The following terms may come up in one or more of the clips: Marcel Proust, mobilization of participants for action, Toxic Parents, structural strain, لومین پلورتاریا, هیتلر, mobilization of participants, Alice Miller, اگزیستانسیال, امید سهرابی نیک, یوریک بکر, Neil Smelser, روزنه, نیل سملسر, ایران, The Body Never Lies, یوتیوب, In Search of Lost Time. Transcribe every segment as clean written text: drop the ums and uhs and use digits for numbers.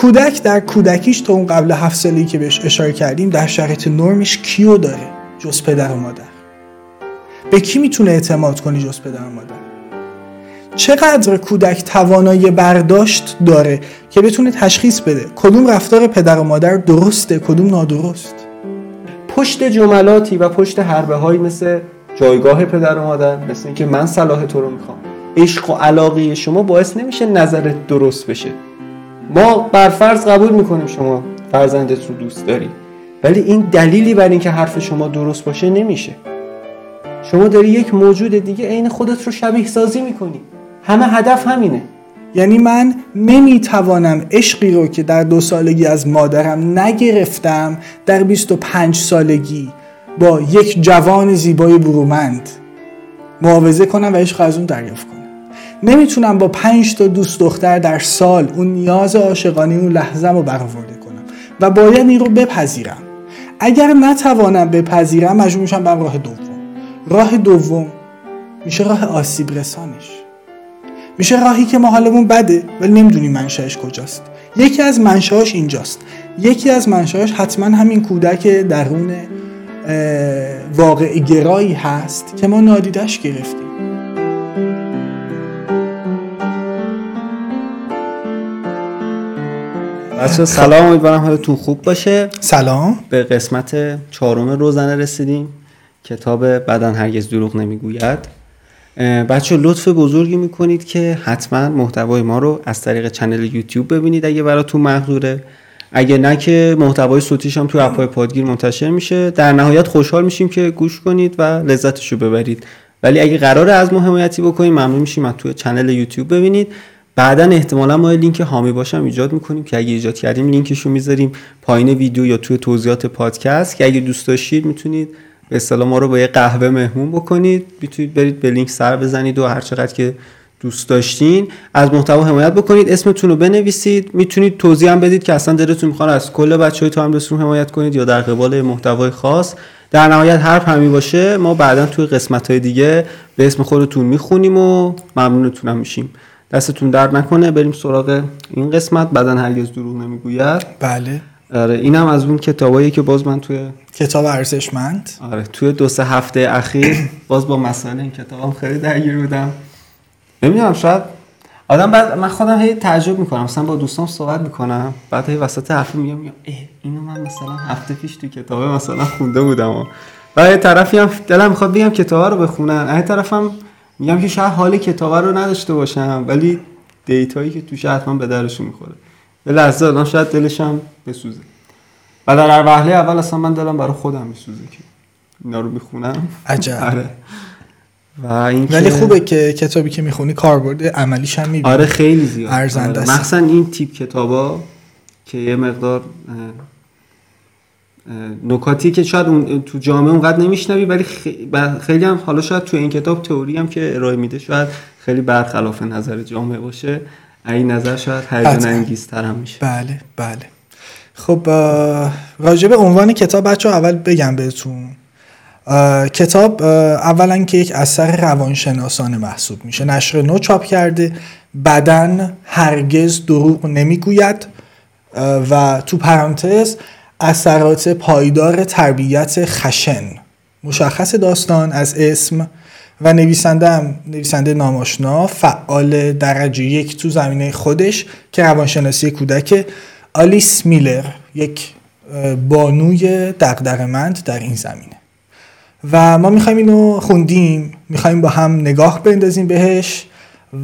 کودک در کودکیش تا اون قبل 7 سالگی که بهش اشاره کردیم در شرایط نرمش کیو داره جز پدر و مادر؟ به کی میتونه اعتماد کنی جز پدر و مادر؟ چقدر کودک توانایی برداشت داره که بتونه تشخیص بده کدوم رفتار پدر و مادر درسته کدوم نادرست؟ پشت جملاتی و پشت حربه هایی مثل جایگاه پدر و مادر، مثل اینکه من صلاح تو رو میخوام، عشق و علاقه شما باعث نمیشه نظرت درست بشه. ما برفرض قبول میکنیم شما فرزندت رو دوست داری، ولی این دلیلی بر اینکه حرف شما درست باشه نمیشه. شما داری یک موجود دیگه عین خودت رو شبیه سازی میکنی. همه هدف همینه. یعنی من نمیتوانم عشقی رو که در 2 سالگی از مادرم نگرفتم در 25 سالگی با یک جوان زیبای برومند معاوضه کنم و عشق از اون دریافت کنم. نمیتونم با 5 تا دوست دختر در سال اون نیاز عاشقانه اون لحظه‌م رو برآورده کنم و باید این رو بپذیرم. اگر نتوانم بپذیرم مجبور میشم برم راه دوم. راه دوم میشه راه آسیب رسانش، میشه راهی که ما حالمون بده ولی نمیدونیم منشأش کجاست. یکی از منشأش اینجاست، یکی از منشأش حتما همین کودک درون واقع گرایی هست که ما نادیدش گرفتیم. بچه‌ها سلام، امیدوارم حالتون خوب باشه. سلام، به قسمت 4 روزنه رسیدیم، کتاب بدن هرگز دروغ نمیگوید. بچه‌ها لطف بزرگی میکنید که حتما محتوای ما رو از طریق چنل یوتیوب ببینید اگه براتون مقدوره، اگه نه که محتوای صوتیش هم تو اپ‌های پادگیر منتشر میشه. در نهایت خوشحال میشیم که گوش کنید و لذتشو ببرید، ولی اگه قراره از ما حمایتی بکنید ممنون میشیم از تو چنل یوتیوب ببینید. بعدن احتمالاً ما لینک حامی باشم ایجاد میکنیم که اگه ایجاد کردیم لینکشو میذاریم پایین ویدیو یا توی توضیحات پادکست که اگه دوست داشتید میتونید به اصطلاح ما رو با یه قهوه مهمون بکنید، میتونید برید به لینک سر بزنید و هر چقدر که دوست داشتین از محتوا حمایت بکنید. اسمتون رو بنویسید، میتونید توضیح هم بدید که اصلا دلتون میخواد از کل بچهای تو هم رسوم حمایت کنید یا در قبال محتوای خاص. در نهایت هر همی باشه ما بعدن توی قسمت‌های دیگه به اسم خودتون میخونیم و ممنونتونم میشیم. دستتون درد نکنه. بریم سراغ این قسمت، بدن هرگز دروغ نمیگوید. بله آره، اینم از اون کتابایی که باز من توی کتاب ارزشمند آره توی 2-3 هفته اخیر باز با مسائل این کتابم خیلی درگیر بودم. نمیدونم شاید آدم بعد من خودم هی تعجب میکنم، مثلا با دوستام صحبت میکنم بعد هی وسط حرف میگم اینو من مثلا هفته پیش توی کتابه مثلا خونده بودم، و یه طرفی هم دلم میخواد بگم کتابا رو بخونن، از طرفم میگم که شاید حال کتابا رو نداشته باشم ولی دیتایی که توش حتما به درشون میخوره. به لحظه الان شاید دلشم بسوزه و در وهله اول اصلا من دلم برای خودم میسوزه که اینا رو میخونم. عجب آره. و این ولی خوبه که کتابی که میخونی کاربرد عملیش هم میبینی. آره خیلی زیاد ارزنده است، مخصوصا این تیپ کتابا که یه مقدار نکاتی که شاید اون تو جامعه اونقدر نمیشنوی ولی خیلی هم حالا شاید تو این کتاب تئوری هم که ارائه میده شاید خیلی برخلاف نظر جامعه باشه، این نظر شاید هیجان انگیزتر هم میشه. بله بله. خب راجب عنوان کتاب بچه‌ها اول بگم بهتون، کتاب اولا که یک اثر روانشناسانه محسوب میشه، نشر نو چاپ کرده، بدن هرگز دروغ نمیگوید و تو پرانتز اثرات پایدار تربیت خشن، مشخص داستان از اسم و نویسنده ناماشنا، فعال درجه 1 تو زمینه خودش که روانشناسی کودک، آلیس میلر، یک بانوی دغدغه‌مند در این زمینه. و ما میخوایم اینو خوندیم میخوایم با هم نگاه بندازیم بهش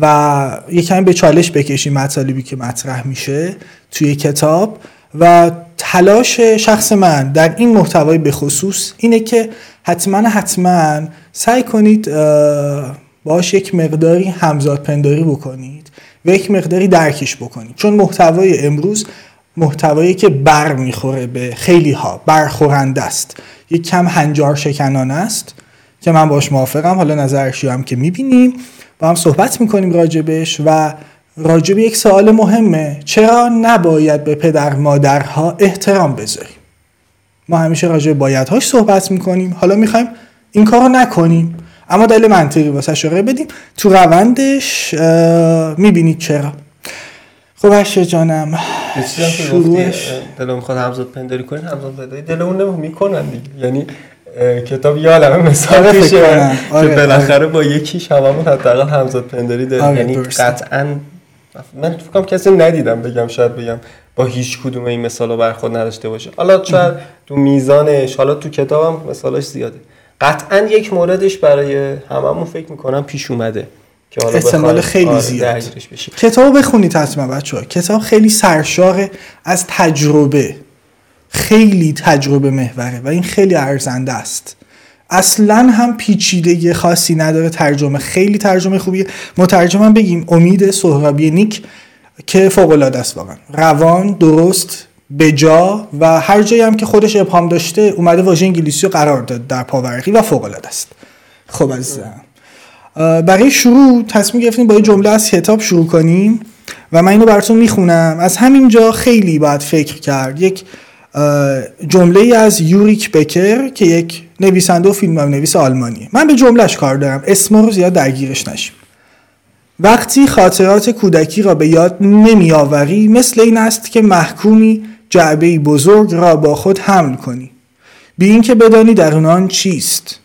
و یکم به چالش بکشیم مطالبی که مطرح میشه توی کتاب. و تلاش شخص من در این محتوای به خصوص اینه که حتما سعی کنید باش یک مقداری همزادپنداری بکنید و یک مقداری درکش بکنید، چون محتوای امروز محتوایی که بر میخوره به خیلی ها، برخورنده است، یک کم هنجار شکنانه است که من باش موافقم. حالا نظرشی هم که میبینیم با هم صحبت میکنیم راجبش و راجب یک سوال مهمه، چرا نباید به پدر مادرها احترام بذاریم؟ ما همیشه راجع به بایدهاش صحبت میکنیم، حالا میخوایم این کارو نکنیم اما دلیل منطقی واسه اشاره بدیم. تو روندش میبینید چرا. خب عشق جانم شروعش دلو میخواد همزاد پنداری کنید، همزاد پنداری دلمون نمیکنن دیگه، یعنی کتاب یه عالمه مثال میشه که بالاخره با یکیش هممون حداقل همزاد پنداری داریم، یعنی قطعاً من فکر کنم کسی ندیدم بگم شاید بگم با هیچ کدوم این مثالو برخورد نداشته باشه. حالا شاید تو میزانش، حالا تو کتابم مثالاش زیاده، قطعاً یک موردش برای هممون فکر میکنم پیش اومده که حالا احتمال خیلی زیاد کتابو بخونید حتما بچه‌ها. کتاب خیلی سرشار از تجربه، خیلی تجربه محوره و این خیلی ارزنده است. اصلا هم پیچیدگی خاصی نداره، ترجمه خیلی ترجمه خوبیه. مترجمم بگیم امید سهرابی نیک که فوق‌العاده است واقعا، روان، درست، بجا و هر جایی هم که خودش ابهام داشته اومده واژه انگلیسی رو قرار داد در پاورقی و فوق‌العاده است. خب عزیزم برای شروع تصمیم گرفتیم با یه جمله از کتاب شروع کنیم و من اینو براتون میخونم. از همینجا خیلی باید فکر کرد. یک جمله‌ای از یوریک بکر که یک نویسنده و فیلمنویس آلمانیه. من به جمله‌اش کار دارم، اسم رو زیاد درگیرش نشیم. وقتی خاطرات کودکی را به یاد نمی‌آوری مثل این است که محکومی جعبه‌ای بزرگ را با خود حمل کنی بی اینکه بدانی درون آن چیست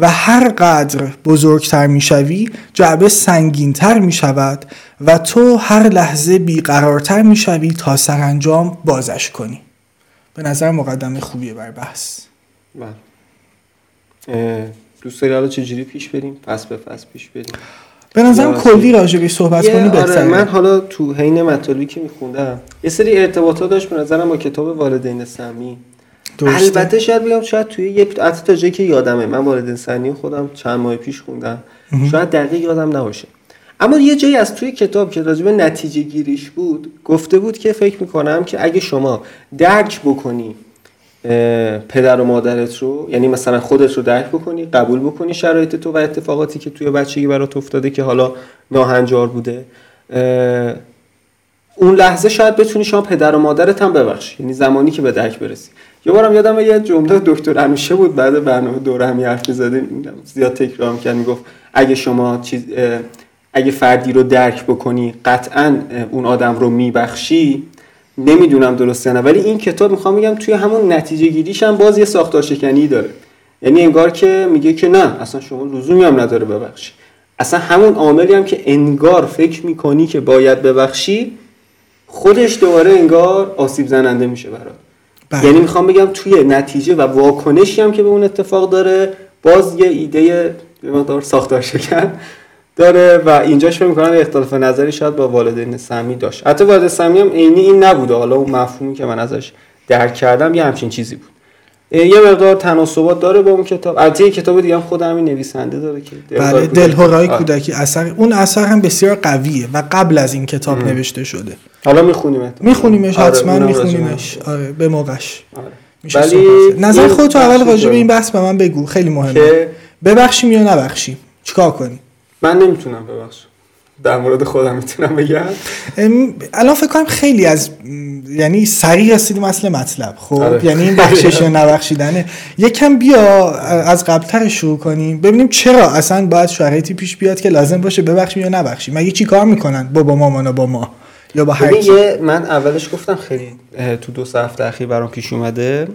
و هر قدر بزرگتر می‌شوی جعبه سنگین‌تر می‌شود و تو هر لحظه بی‌قرارتر می‌شوی تا سرانجام بازش کنی. به نظر مقدمه خوبیه برای بحث. دوست داری حالا چجوری پیش بریم؟ فصل به فصل پیش بریم. به نظرم کلی راجبی صحبت کنی بهتره. آره من حالا تو حین مطالبی که میخوندم یه سری ارتباطات داشت به نظرم با کتاب والدین سمی. البته شاید بگم شاید توی یک عطا تا جایی که یادمه من والدین سمی خودم چند ماه پیش خوندم، شاید دقیق یادم نباشه، اما یه جایی از توی کتاب که راجع به نتیجه گیریش بود گفته بود که فکر میکنم که اگه شما درک بکنی پدر و مادرت رو، یعنی مثلا خودت رو درک بکنی، قبول بکنی شرایط تو و اتفاقاتی که توی بچگی برات افتاده که حالا ناهنجار بوده، اون لحظه شاید بتونی شما پدر و مادرت هم ببخشی، یعنی زمانی که به درک برسی. یه بارم یادمه یه جمله دکتر انوشه بود بعد برنامه دوره همی حرف می‌زدیم زیاد تکرار می‌کرد، میگفت اگه شما اگه فردی رو درک بکنی قطعاً اون آدم رو میبخشی. نمیدونم درسته نه، ولی این کتاب میخوام بگم توی همون نتیجه گیریش هم باز یه ساختار شکنی داره، یعنی انگار که میگه که نه اصلا شما لزومی هم نداره ببخشی، اصلا همون عاملی هم که انگار فکر میکنی که باید ببخشی خودش دوباره انگار آسیب زننده میشه برات. یعنی میخوام بگم توی نتیجه و واکنشی هم که به اون اتفاق داره باز یه ایده به مقدار ساختار شکن داره و اینجاش فکر می‌کنم اختلاف نظری شاید با والدین سمی داشت. حتی والدین سمی هم عینی این نبوده، حالا اون مفهومی که من ازش درک کردم یه همچین چیزی بود. یه مقدار تناسبات داره با اون کتاب. البته کتاب دیگه هم خود همین نویسنده داره که بله، دلهرای کودکی اثر اون اثر هم بسیار قویه و قبل از این کتاب نوشته شده. حالا می‌خونیمش حتما می‌خونیمش. آره به موقعش. آره. ولی نظر خودت اول راجع به این بحث به من بگو، خیلی مهمه. ببخشیم یا نبخشیم؟ چیکار کنیم؟ من نمیتونم ببخشم، در مورد خودم میتونم بگم. الان فکر کنم خیلی از یعنی سریع رسیدیم اصل مطلب. خب یعنی این بخشش و نبخشیدنه. یکم بیا از قبل‌تر شروع کنیم ببینیم چرا اصلا باید شرایطی پیش بیاد که لازم باشه ببخشیم یا نبخشیم. مگه چی کار میکنن بابا مامانا با ما یا با هر کی؟ من اولش گفتم خیلی تو دو سه هفته اخیر برام پیش اومده.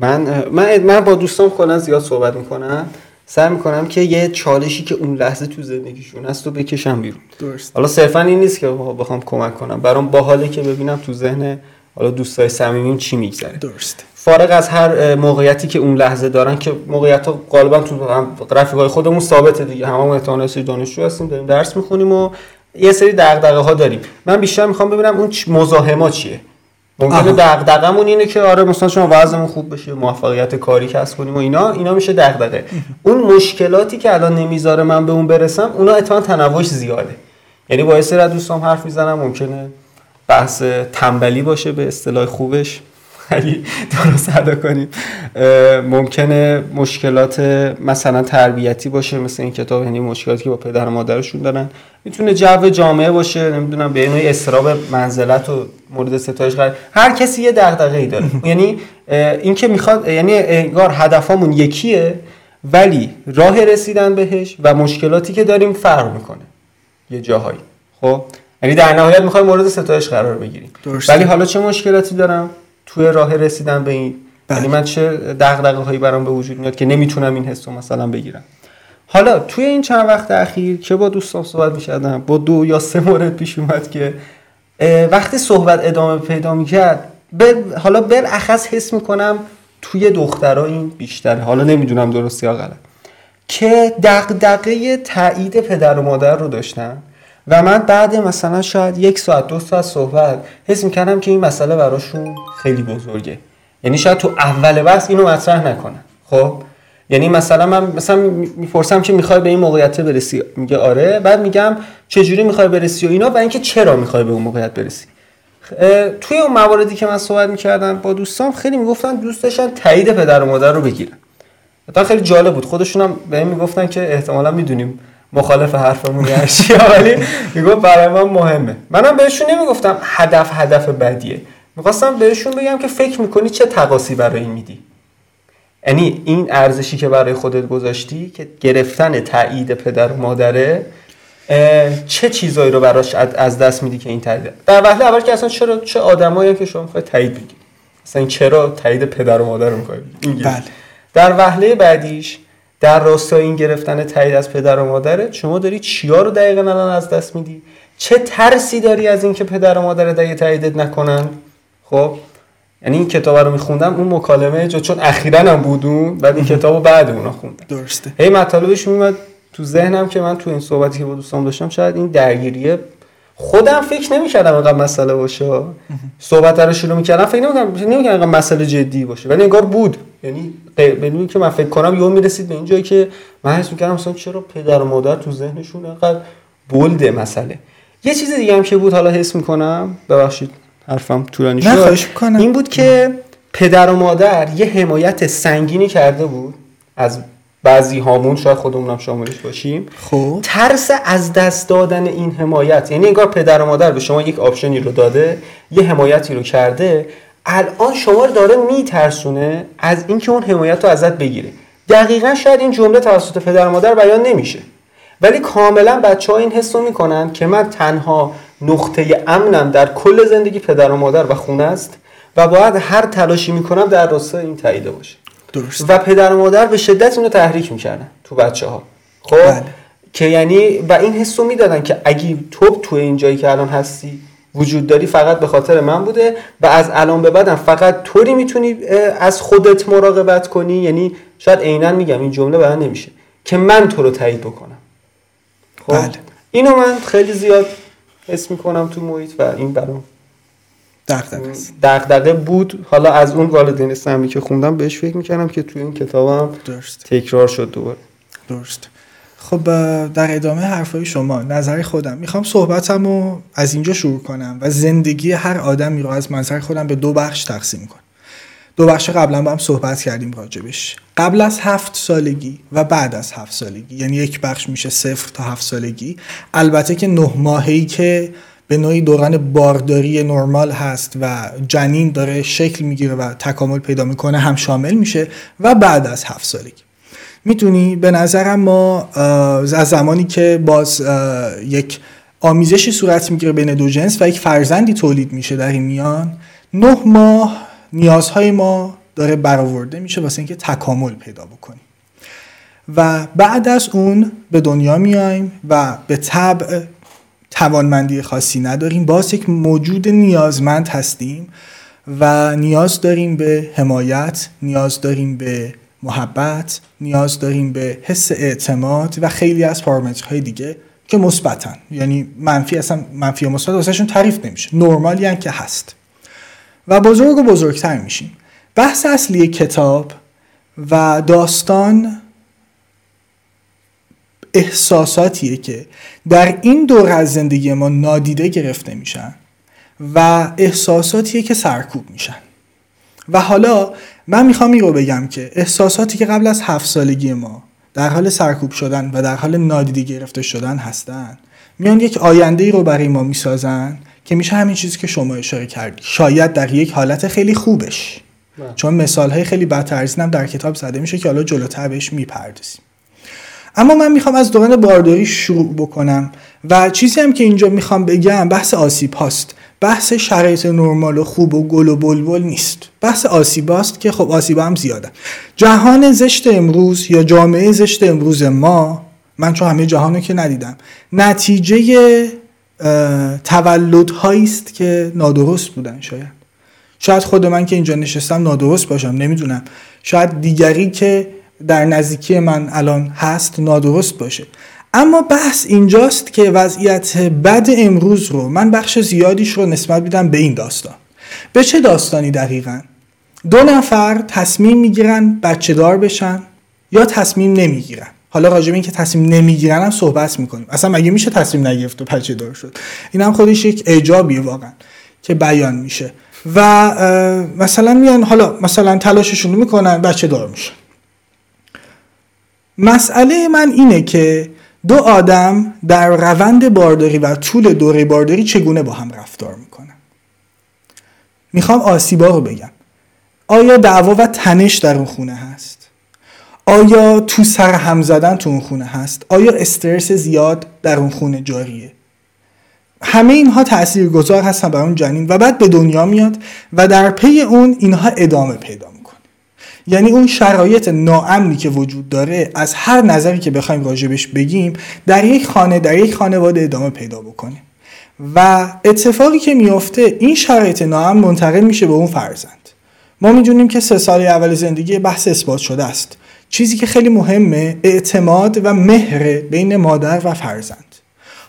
من با دوستام کلا زیاد صحبت میکنم، سعی میکنم که یه چالشی که اون لحظه تو زندگیشون هست رو بکشم بیرون. درست. حالا صرفا این نیست که بخوام کمک کنم، برام باحاله که ببینم تو ذهن حالا دوستای صمیمیم چی میگذره. درست. فارغ از هر موقعیتی که اون لحظه دارن که موقعیت‌ها غالبا تو رفیقای خودمون ثابته دیگه، هممون اتهام‌های دانشجو هستیم، داریم درس میخونیم و یه سری دغدغه‌ها داریم. من بیشتر میخوام ببینم اون مزاحم‌ها چیه. ممکنه دغدغمون اینه که آره مثلا شما وضعمون خوب بشه، موفقیت کاری کسب کنیم و اینا میشه دغدغه. اون مشکلاتی که الان نمیذاره من به اون برسم، اونا احتمال تنوعش زیاده. یعنی با سر از دوستام حرف میزنم، ممکنه بحث تنبلی باشه به اصطلاح خوبش، ولی درست ادا کنیم. ممکنه مشکلات مثلا تربیتی باشه مثل این کتاب، یعنی مشکلاتی که با پدر و مادرشون دارن. میتونه جو جامعه باشه، نمیدونم به نوعی استراب منزلت و مورد ستایش قرار. هر کسی یه دغدغه‌ای داره. یعنی این که میخواد، یعنی انگار هدفمون یکیه ولی راه رسیدن بهش و مشکلاتی که داریم فرق میکنه یه جاهایی. خب یعنی در نهایت میخوایم مورد ستایش قرار بگیریم. ولی حالا چه مشکلاتی دارم توی راه رسیدن به این؟ یعنی من چه دغدغه‌هایی برام به وجود میاد که نمیتونم این حسو مثلا بگیرم. حالا توی این چند وقت اخیر که با دوستان صحبت می‌کردم، با 2 یا 3 مورد پیش اومد که وقتی صحبت ادامه پیدا می‌کرد، حالا بالاخص حس می‌کنم توی دخترها این بیشتره، حالا نمیدونم درست یا غلط، که دغدغه تایید پدر و مادر رو داشتن و من بعد مثلا شاید 1 ساعت 2 ساعت صحبت حس می‌کردم که این مسئله براشون خیلی بزرگه. یعنی شاید تو اول بحث اینو مطرح نکنن. خب یعنی مثلا من مثلا میپرسم که میخوای به این موقعیت برسی، میگه آره، بعد میگم چه جوری میخوای برسی و اینا و اینکه چرا میخوای به اون موقعیت برسی. توی اون مواردی که من صحبت میکردم با دوستان خیلی میگفتن دوست داشتن تایید پدر و مادر رو بگیرن. مثلا خیلی جالب بود، خودشون هم به این میگفتن که احتمالاً میدونیم مخالف حرفمون هستی، ولی میگم برای من مهمه. منم بهشون نمیگفتم هدف بدیه، میخواستم بهشون بگم که فکر میکنی چه تقاصی برای این میدی، یعنی این ارزشی که برای خودت گذاشتی که گرفتن تایید پدر و مادره چه چیزایی رو براش از دست میدی که این تایید در وهله اول که اصلا چرا، چه آدمایی که شما میخواید تایید بگیری، اصلا چرا تایید پدر و مادر رو میخواید بگیری. بله. در وهله بعدیش در راستای این گرفتن تایید از پدر و مادره شما داری چیا رو دقیقاً الان از دست میدی، چه ترسی داری از اینکه پدر و مادر دیگه تاییدت نکنن. خب یعنی این کتاب رو میخوندم، اون مکالمه چون اخیراً هم بودون، بعد این کتاب رو بعد اونا خوندم، درسته، هی مطالبش میومد تو ذهنم که من تو این صحبتی که با دوستام داشتم شاید این درگیریه، خودم فکر نمی‌کردم انقدر مسئله باشه، صحبت رو شروع می‌کردم فکر نمی‌کردم انقدر مسئله جدی باشه، ولی انگار بود. یعنی بدون که من فکر کنم یهو میرسید به این جایی که من حس می‌کردم مثلا چرا پدر و مادر تو ذهنشون انقدر بولده مسئله. یه چیز دیگه هم که بود، حالا حس می‌کنم، ببخشید حرفم طولانی شد، این بود که پدر و مادر یه حمایت سنگینی کرده بود از بعضی هامون، شاید خودمونم شاملش باشیم، خوب. ترس از دست دادن این حمایت، یعنی انگار پدر و مادر به شما یک آپشنی رو داده، یه حمایتی رو کرده، الان شما رو داره میترسونه از اینکه اون حمایت رو ازت بگیره. دقیقاً شاید این جمله توسط پدر و مادر بیان نمیشه، ولی کاملا بچه‌ها این حسو میکنن که من تنها نقطه امنم در کل زندگی پدر و مادر و خونه است و باید هر تلاشی میکنم در راستای این تایید باشه. درست. و پدر و مادر به شدت اینو تحریک میکردن تو بچه‌ها. خب بله. که یعنی و این حسو میدادن که اگه تو این جایی که الان هستی وجود داری فقط به خاطر من بوده و از الان به بعدم فقط طوری میتونی از خودت مراقبت کنی، یعنی شاید عیناً میگم این جمله برام نمیشه که من تو رو تایید بکنم. خب بله. اینو من خیلی زیاد حس میکنم تو محیط و این برام دغدغه بود. حالا از اون والدین سمی که خوندم بهش فکر میکنم که توی این کتابم تکرار شد دوباره. درست. خب در ادامه حرفای شما نظر خودم میخوام صحبتمو از اینجا شروع کنم و زندگی هر آدمی رو از منظر خودم به 2 بخش تقسیم کنم. 2 بخش قبلا با هم صحبت کردیم راجبش، قبل از 7 سالگی و بعد از 7 سالگی، یعنی 1 بخش میشه 0 تا 7 سالگی. البته که 9 ماهه‌ای که به نوعی دوران بارداری نرمال هست و جنین داره شکل میگیره و تکامل پیدا میکنه هم شامل میشه و بعد از 7 سالگی. میتونی به نظرم ما از زمانی که باز یک آمیزشی صورت میگیره بین دو جنس و یک فرزندی تولید میشه در این میان، 9 ماه نیازهای ما داره برآورده میشه واسه اینکه تکامل پیدا بکنیم و بعد از اون به دنیا میایم و به طبع توانمندی خاصی نداریم، باز یک موجود نیازمند هستیم و نیاز داریم به حمایت، نیاز داریم به محبت، نیاز داریم به حس اعتماد و خیلی از پارامترهای دیگه که مثبتن، یعنی منفی اصلا منفی و مثبت واسهشون تعریف نمیشه، نرمالی هم که هست و بزرگ و بزرگتر میشیم. بحث اصلی کتاب و داستان احساساتیه که در این دوره از زندگی ما نادیده گرفته میشن و احساساتیه که سرکوب میشن. و حالا من میخوام این رو بگم که احساساتی که قبل از 7 سالگی ما در حال سرکوب شدن و در حال نادیده گرفته شدن هستن، میان یک آینده‌ای رو برای ما میسازن که میشه همین چیزی که شما اشاره کردی، شاید در یک حالت خیلی خوبش نه. چون مثالهای خیلی بدترزین هم در کتاب زده میشه که حالا جلوتر بهش میپردازیم. اما من میخوام از دوران بارداری شروع بکنم و چیزی هم که اینجا میخوام بگم بحث آسیب هاست، بحث شرایط نرمال و خوب و گل و بلبل نیست، بحث آسیب هاست که خب آسیب هم زیاده. جهان زشت امروز یا جامعه زشت امروز ما، من چون همه جهانو که ندیدم، نتیجه تولدهایی است که نادرست بودن. شاید خود من که اینجا نشستم نادرست باشم، نمیدونم، شاید دیگری که در نزدیکی من الان هست نادرست باشه. اما بحث اینجاست که وضعیت بد امروز رو من بخش زیادیش رو نسبت میدم به این داستان. به چه داستانی دقیقاً؟ دو نفر تصمیم میگیرن بچه دار بشن یا تصمیم نمیگیرن. حالا راجع به این که تصمیم نمیگیرن هم صحبت میکنیم، اصلا مگه میشه تصمیم نگرفت و بچه دار شد؟ این هم خودش یک ایجابیه واقعا که بیان میشه. و مثلا میان حالا مثلا تلاششون رو میکنن، بچه دار میشن. مسئله من اینه که دو آدم در روند بارداری و طول دوره بارداری چگونه با هم رفتار میکنن. میخوام آسیبا رو بگم. آیا دعوا و تنش در اون خونه هست؟ آیا تو سر هم زدن تو اون خونه هست؟ آیا استرس زیاد در اون خونه جاریه؟ همه اینها تاثیرگذار هستن بر اون جنین و بعد به دنیا میاد و در پی اون اینها ادامه پیدا میکنه. یعنی اون شرایط ناامنی که وجود داره از هر نظری که بخوایم راجبش بگیم در یک خانه، در یک خانواده ادامه پیدا بکنه و اتفاقی که میفته این شرایط ناامن منتقل میشه به اون فرزند. ما میدونیم که 3 سال اول زندگی بحث اثبات شده است. چیزی که خیلی مهمه اعتماد و مهر بین مادر و فرزند.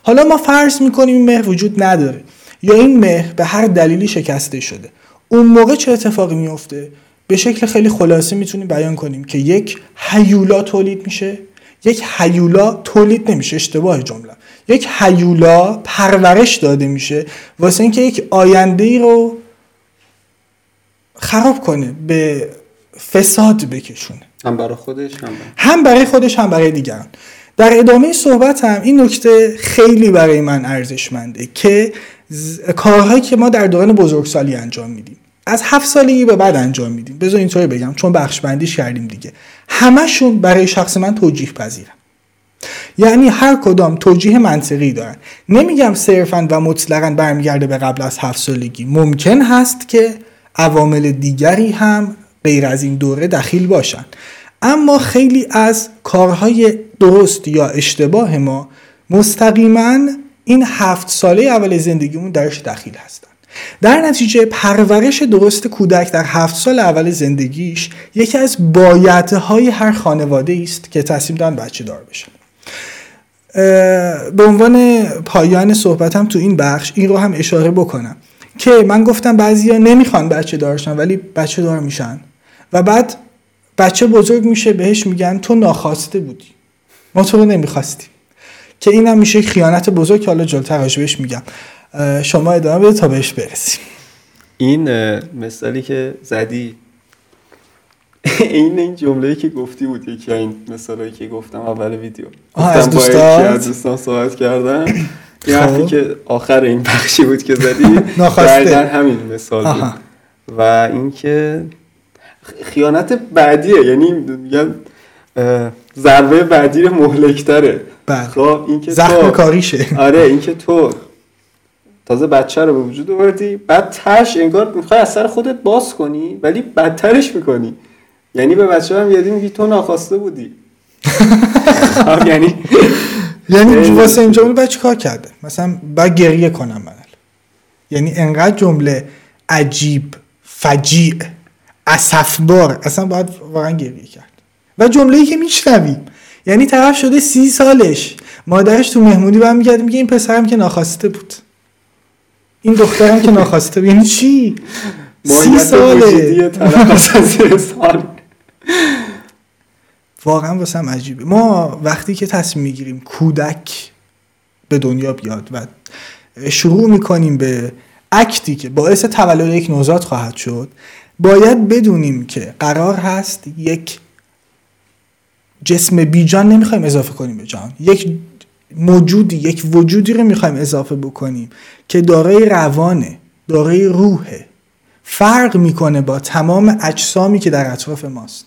حالا ما فرض میکنیم این مهر وجود نداره یا این مهر به هر دلیلی شکسته شده. اون موقع چه اتفاقی میفته؟ به شکل خیلی خلاصه میتونیم بیان کنیم که یک هیولا تولید میشه. یک هیولا تولید نمیشه، اشتباه جمله. یک هیولا پرورش داده میشه واسه اینکه یک آینده‌ای رو خراب کنه، به فساد بکشونه، هم برای خودش هم برای دیگران. در ادامه صحبت هم این نکته خیلی برای من ارزشمنده که کارهایی که ما در دوران بزرگسالی انجام میدیم، از 7 سالگی به بعد انجام میدیم، بذار اینطوری بگم چون بخش بندیش کردیم دیگه، همشون برای شخص من توجیه پذیرن. یعنی هر کدام توجیه منطقی دارن. نمیگم صرفاً و مطلقاً برمیگرده به قبل از 7 سالگی. ممکن هست که عوامل دیگری هم غیر از این دوره دخیل باشن. اما خیلی از کارهای درست یا اشتباه ما مستقیما این 7 ساله اول زندگیمون درش دخیل هستن. در نتیجه پرورش درست کودک در 7 سال اول زندگیش یکی از بایدهای هر خانواده است که تصمیم دارن بچه دار بشن. به عنوان پایان صحبتم تو این بخش این رو هم اشاره بکنم که من گفتم بعضیا نمیخوان بچه دارشن ولی بچه دار میشن و بعد بچه بزرگ میشه بهش میگن تو ناخواسته بودی، ما تو رو نمیخواستیم، که اینم میشه خیانت بزرگ که حالا جلوتر راجبش میگم. شما ادامه بده تا بهش برسیم. این مثالی که زدی این جمله‌ای که گفتی بود یکی این مثالایی که گفتم اول ویدیو از دوستان صحبت کردم. یه حرفی که آخر این بخشی بود که زدی ناخواسته همین مثال بود و اینکه خیانت بعدیه، یعنی میگن ضربه بعدی مهلک‌تره. خب این که زخم کاریشه. آره این که تو تازه بچه رو به وجود آوردی، بعد تاش انگار میخوای از سر خودت باز کنی ولی بدترش میکنی. یعنی به بچه هم یادی میگی تو ناخواسته بودی. خب یعنی واسه این جمله بچه کار کرده مثلا بعد گریه کنم من. یعنی انقدر جمله عجیب، فجیع، اسفبار، اصلا باید واقعا گریه کرد. و جمله‌ای که میشنویم یعنی طرف شده 30 سالش، مادرش تو مهمونی برمیگرده میگه این پسرم که ناخواسته بود، این دخترم که ناخواسته بود. یعنی چی؟ 30 ساله طرف از 30 سال واقعا واسم عجیبه. ما وقتی که تصمیم میگیریم کودک به دنیا بیاد و شروع میکنیم به اکتی که باعث تولد یک نوزاد خواهد شد، باید بدونیم که قرار هست یک جسم بی جان نمیخوایم اضافه کنیم به جان، یک وجودی رو میخوایم اضافه بکنیم که دارای روانه، دارای روحه، فرق میکنه با تمام اجسامی که در اطراف ماست.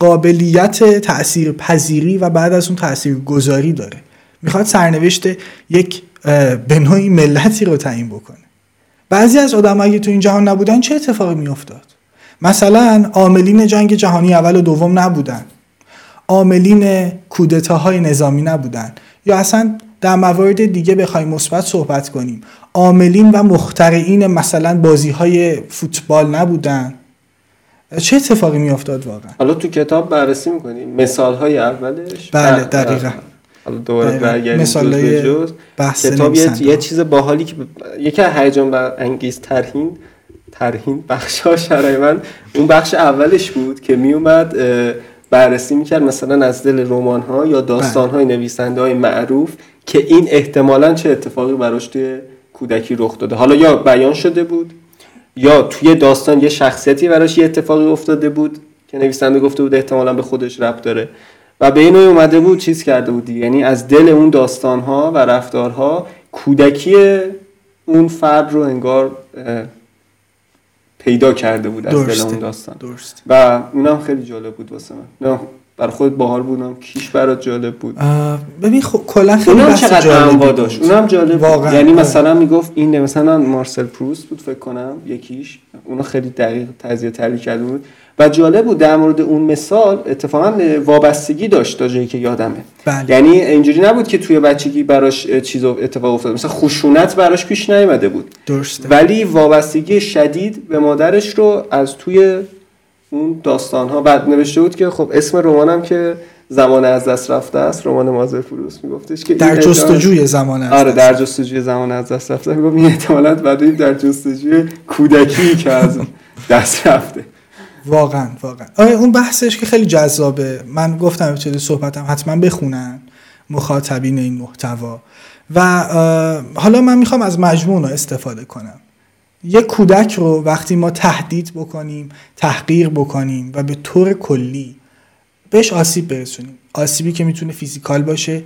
قابلیت تأثیر پذیری و بعد از اون تأثیر گذاری داره. میخواد سرنوشت یک به نوعی ملتی رو تعیین بکنه. بعضی از آدم اگه تو این جهان نبودن چه اتفاقی میافتاد؟ مثلا عاملین جنگ جهانی اول و دوم نبودن، عاملین کودتاهای نظامی نبودن، یا اصلا در موارد دیگه بخوایم مثبت صحبت کنیم، عاملین و مخترعین مثلا بازی‌های فوتبال نبودن، چه اتفاقی میافتاد واقعا؟ حالا تو کتاب بررسی می‌کنیم مثال‌های اولش. بله دقیقاً. حالا دوباره برگردیم جزء بحث کتاب. یه چیز باحالی که یکی از هیجان انگیز ترهین بخشا شرای من اون بخش اولش بود که میومد بررسی میکرد مثلا از دل رمان‌ها یا داستان‌های نویسنده‌های معروف که این احتمالاً چه اتفاقی براش توی کودکی رخ داده. حالا یا بیان شده بود یا توی داستان یه شخصیتی براش یه اتفاقی افتاده بود که نویسنده گفته بود احتمالاً به خودش ربط داره و به این اومده بود چیز کرده بود، یعنی از دل اون داستان‌ها و رفتارها کودکی اون فرد رو انگار پیدا کرده بود از دل اون داستان. درست. و اونم خیلی جالب بود واسه من. نه برای خودت باحال بودم، کیش برات جالب بود؟ ببین کلا خیلی بحث جالب داشت. اونم جالب واقعا. یعنی مثلا میگفت این مثلا مارسل پروست بود فکر کنم یکیش، اونو خیلی دقیق تجزیه تحلیل کرده بود و جالب بود در مورد اون مثال اتفاقا وابستگی داشت تا جایی که یادمه. بله. یعنی اینجوری نبود که توی بچگی براش چیز اتفاق افتاد، مثلا خشونت براش پیش نیامده بود. درسته. ولی وابستگی شدید به مادرش رو از توی اون داستان‌ها بعد نوشته بود که خب اسم رمانم که زمان از دست رفته است، رمان مارسل پروست، میگفتش که در جستجوی زمان از دست. آره در جستجوی زمان از دست رفته. میگم این احتمالات بعد در جستجوی کودکی که از دست رفته. واقعا آره اون بحثش که خیلی جذابه. من گفتم ابتدای صحبتم حتما بخونن مخاطبین این محتوا و حالا من میخوام از مجموعه استفاده کنم. یک کودک رو وقتی ما تهدید بکنیم، تحقیر بکنیم و به طور کلی بهش آسیب برسونیم، آسیبی که میتونه فیزیکال باشه،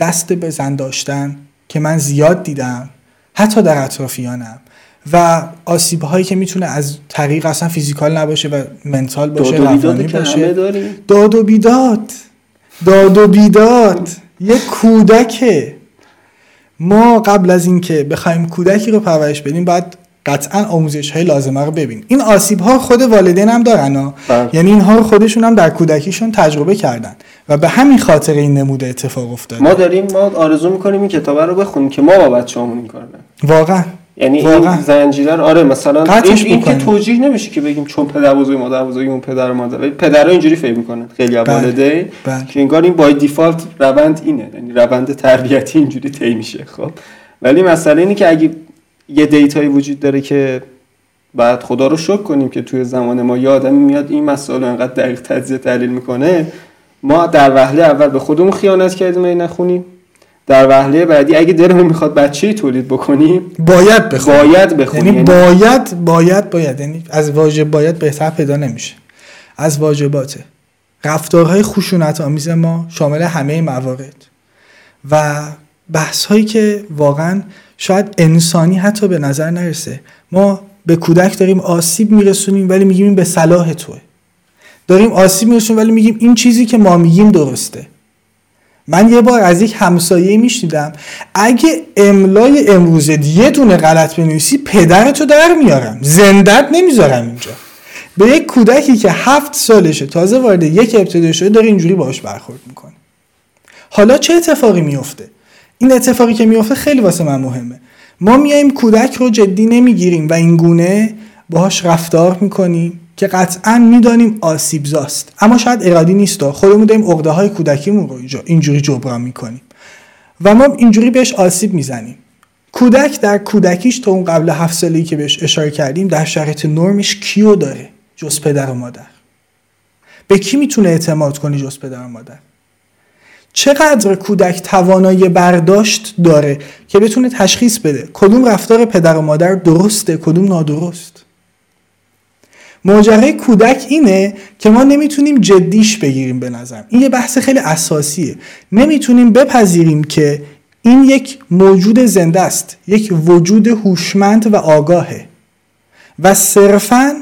دست به زن داشتن که من زیاد دیدم حتی در اطرافیانم، و آسیب هایی که میتونه از طریق اصلا فیزیکال نباشه و منتال باشه، روانی باشه، داد و بیداد یک کودکه. ما قبل از این که بخوایم کودکی رو پرورش بدیم باید قطعا آموزش های لازمه رو ببینیم. این آسیب ها خود والدین هم دارن، یعنی اینها رو خودشون هم در کودکیشون تجربه کردن و به همین خاطر این نموده اتفاق افتاده. ما آرزو میکنیم این کتاب رو بخونیم که ما با بچه‌هامون این کارو نکنیم. واقعا یعنی این زنجیره رو آره مثلا این که توجیه نمیشه که بگیم چون پدر بزرگ مادر بزرگ اون پدر و مادر، ولی پدرها اینجوری فکر میکنن خیلی از والدین که انگار این بای دیفالت روند اینه، یعنی روند تربیتی اینجوری طی میشه. خب ولی مسئله اینه که اگه یه دیتایی وجود داره که بعد خدا رو شکر کنیم که توی زمان ما یه آدمی میاد این مسائل رو انقدر دقیق تجزیه تحلیل میکنه، ما در وهله اول به خودمون خیانت کردیم این نخونیم، در وهله بعدی اگه درمون میخواد بچه‌ای تولید بکنیم باید بخونیم. یعنی باید یعنی از واژه باید بهتر پیدا نمیشه، از واجباته. رفتارهای خشونت آمیز ما شامل همه موارد و بحث‌هایی که واقعا شاید انسانی حتی به نظر نرسه. ما به کودک داریم آسیب میرسونیم ولی میگیم این به صلاح توه. داریم آسیب میرسونیم ولی میگیم این چیزی که ما میگیم درسته. من یه بار از یک همسایه میشنیدم اگه املای امروز یه دونه غلط بنویسی پدرتو در میارم، زندت نمیذارم اینجا. به یک کودکی که 7 سالشه تازه وارد یک ابتدایی شده داره اینجوری باهاش برخورد میکنه. حالا چه اتفاقی میفته؟ این اتفاقی که میفته خیلی واسه من مهمه. ما میایم کودک رو جدی نمیگیریم و اینگونه باهاش رفتار میکنیم که قطعاً میدانیم آسیب زاست، اما شاید ارادی نیستا. خودمون داریم عقده های کودکیمون رو اینجوری جبران میکنیم و ما اینجوری بهش آسیب میزنیم. کودک در کودکیش تو اون قبل 7 سالگی که بهش اشاره کردیم در شرایط نرمش کیو داره جز پدر و مادر؟ به کی میتونه اعتماد کنه جز پدر و مادر؟ چقدر کودک توانایی برداشت داره که بتونه تشخیص بده کدوم رفتار پدر و مادر درسته کدوم نادرست؟ ماجرای کودک اینه که ما نمیتونیم جدیش بگیریم. به نظرم این یه بحث خیلی اساسیه. نمیتونیم بپذیریم که این یک موجود زنده است، یک وجود هوشمند و آگاهه و صرفاً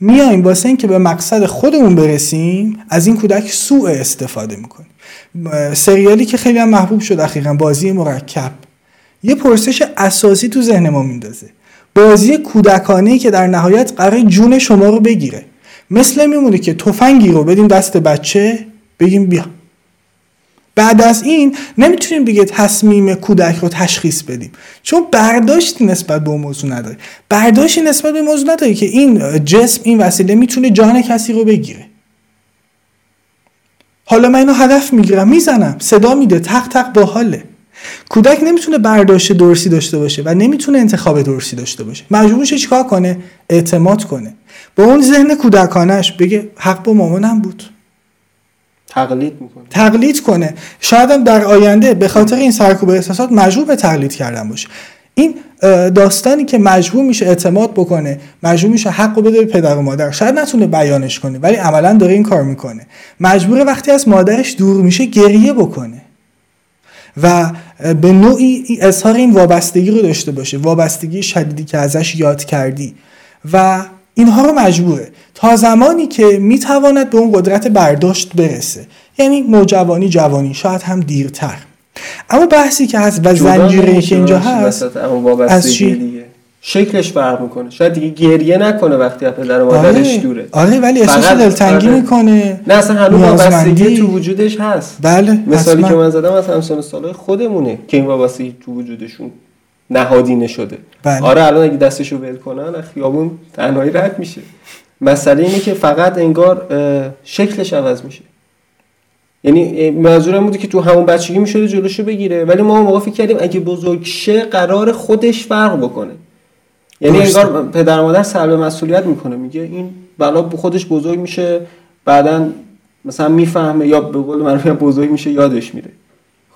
میایم واسه این که به مقصد خودمون برسیم از این کودک سوء استفاده میکنیم. سریالی که خیلی هم محبوب شد اخیراً، بازی مرکب، یه پرسش اساسی تو ذهن ما میندازه. بازی کودکانه‌ای که در نهایت قرار جون شما رو بگیره. مثل میمونه که تفنگی رو بدیم دست بچه بگیم بیا. بعد از این نمیتونیم دیگه تصمیم کودک رو تشخیص بدیم، چون برداشتی نسبت به اون موضوع نداره. برداشتی نسبت به موضوع نداره که این جسم، این وسیله میتونه جان کسی رو بگیره. حالا من اینو هدف میگیرم، میزنم، صدا میده، تق تق، باحاله. کودک نمیتونه برداشت درستی داشته باشه و نمیتونه انتخاب درستی داشته باشه. مجبور میشه چیکار کنه؟ اعتماد کنه با اون ذهن کودکانش، بگه حق با مامانم بود، تقلید کنه. شاید هم در آینده به خاطر این سرکوب احساسات مجبور به تقلید کردن باشه. این داستانی که مجبور میشه اعتماد بکنه، مجبور میشه حقو بده به پدر و مادر، شاید نتونه بیانش کنه ولی عملا داره این کار میکنه. مجبوره وقتی از مادرش دور میشه گریه بکنه و به نوعی اظهار این وابستگی رو داشته باشه، وابستگی شدیدی که ازش یاد کردی و اینها رو مجبوره تا زمانی که میتواند به اون قدرت برداشت برسه، یعنی نوجوانی، جوانی، شاید هم دیرتر. اما بحثی که هست و زنجیری که اینجا هست از چی؟ شکلش فرق میکنه. شاید دیگه گریه نکنه وقتی پدر و مادرش دوره. آره، ولی احساس دلتنگی میکنه. نه اصلا هنوز وابستگی تو وجودش هست. بله، مثالی که من زدم از همسن و سالای خودمونه که این وابستگی تو وجودشون نهادینه شده. بله. آره، الان اگه دستشو ول کنن از خیابون تنهایی رد میشه. مسئله اینه که فقط انگار شکلش عوض میشه. یعنی منظورم بوده که تو همون بچگی میشده جلوشو بگیره، ولی ما موقع فکر کردیم اگه بزرگ شه قرار خودش فرق بکنه. یعنی انگار پدر مادر سلب مسئولیت میکنه، میگه این بلا خودش بزرگ میشه، بعدن مثلا میفهمه یا به قول معروف بزرگ میشه یادش میره.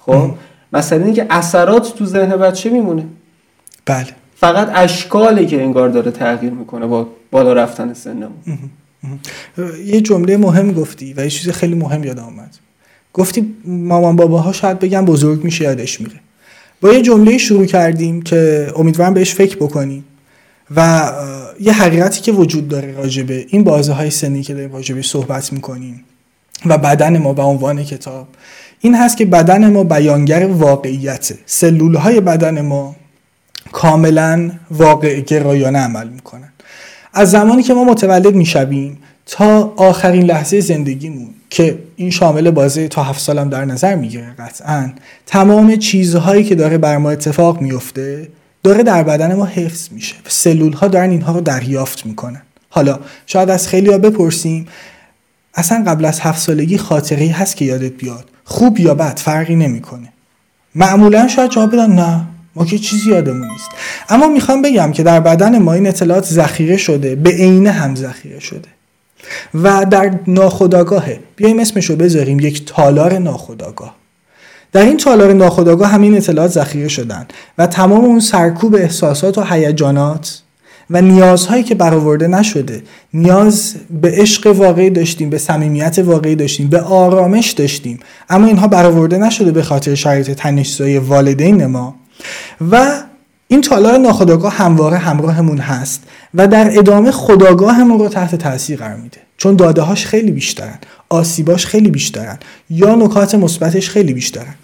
خب مثلا اینکه اثرات تو ذهن بچه میمونه. بله، فقط اشکالی که انگار داره تغییر میکنه با بالا رفتن سنمون. یه جمله مهم گفتی و یه چیز خیلی مهم یادم اومد. گفتی مامان باباها شاید بگن بزرگ میشه یادش میره. با یه جمله شروع کردیم که امیدوارم بهش فکر بکنی و یه حقیقتی که وجود داره راجبه این بازه‌های سنی که داریم راجبه صحبت می‌کنیم و بدن ما به عنوان کتاب این هست که بدن ما بیانگر واقعیته. سلول‌های بدن ما کاملاً واقع گرایانه عمل می‌کنن. از زمانی که ما متولد می‌شویم تا آخرین لحظه زندگیمون که این شامل بازه تا 7 سالم در نظر می‌گیره، قطعاً تمام چیزهایی که داره بر ما اتفاق می‌افته داره در بدن ما حفظ میشه. سلول ها دارن اینها رو دریافت میکنن. حالا شاید از خیلی ها بپرسیم اصلا قبل از 7 سالگی خاطره‌ای هست که یادت بیاد، خوب یا بد فرقی نمیکنه؟ معمولا شاید جواب بدن نه، ما که چیزی یادمون نیست. اما میخوام بگم که در بدن ما این اطلاعات ذخیره شده، به عین هم ذخیره شده و در ناخودآگاهه. بیایم اسمشو بذاریم یک تالار ناخودآگاه. در این تالار ناخودآگاه همین اطلاعات ذخیره شدن و تمام اون سرکوب احساسات و هیجانات و نیازهایی که برآورده نشده، نیاز به عشق واقعی داشتیم، به صمیمیت واقعی داشتیم، به آرامش داشتیم، اما اینها برآورده نشده به خاطر شرایط تنش‌زایی والدین ما و این تالار ناخودآگاه همواره همراهمون هست و در ادامه خودآگاهمون رو تحت تاثیر قرار میده، چون داده‌هاش خیلی بیشترن، آسیباش خیلی بیشترن یا نکات مثبتش خیلی بیشترن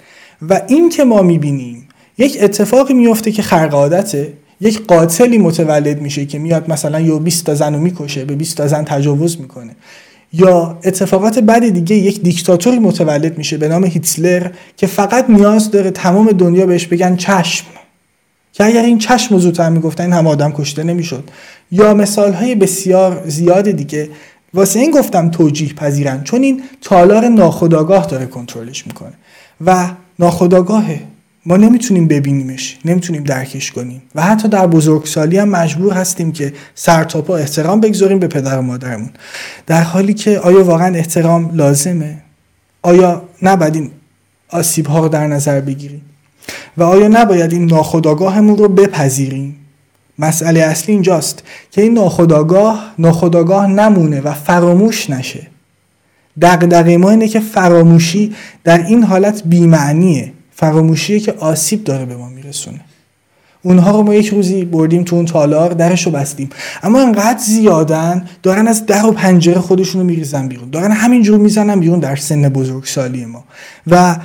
و این که ما میبینیم یک اتفاقی میفته که خرق عادته، یک قاتلی متولد میشه که میاد مثلا یا 20 تا زن رو میکشه، به 20 تا زن تجاوز میکنه، یا اتفاقات بعد دیگه یک دیکتاتوری متولد میشه به نام هیتلر که فقط نیاز داره تمام دنیا بهش بگن چشم، که اگر این چشم زودتر میگفتن این هم آدم کشته نمیشد، یا مثال‌های بسیار زیاد دیگه. واسه این گفتم توجیه پذیرن، چون این تالار ناخودآگاه داره کنترلش میکنه و ناخودآگاهه، ما نمیتونیم ببینیمش، نمیتونیم درکش کنیم و حتی در بزرگسالی هم مجبور هستیم که سر تا پا احترام بگذاریم به پدر و مادرمون، در حالی که آیا واقعا احترام لازمه؟ آیا نباید این آسیب‌ها رو در نظر بگیریم و آیا نباید این ناخودآگاهمون رو بپذیریم؟ مسئله اصلی اینجاست که این ناخودآگاه نمونه و فراموش نشه. دغدغه ما اینه که فراموشی در این حالت بی‌معنیه، فراموشیه که آسیب داره به ما میرسونه. اونها رو ما یک روزی بردیم تو اون تالار، درشو بستیم، اما انقدر زیادن دارن از در و پنجره خودشونو میریزن بیرون، دارن همینجور میزنن بیرون در سن بزرگسالی ما و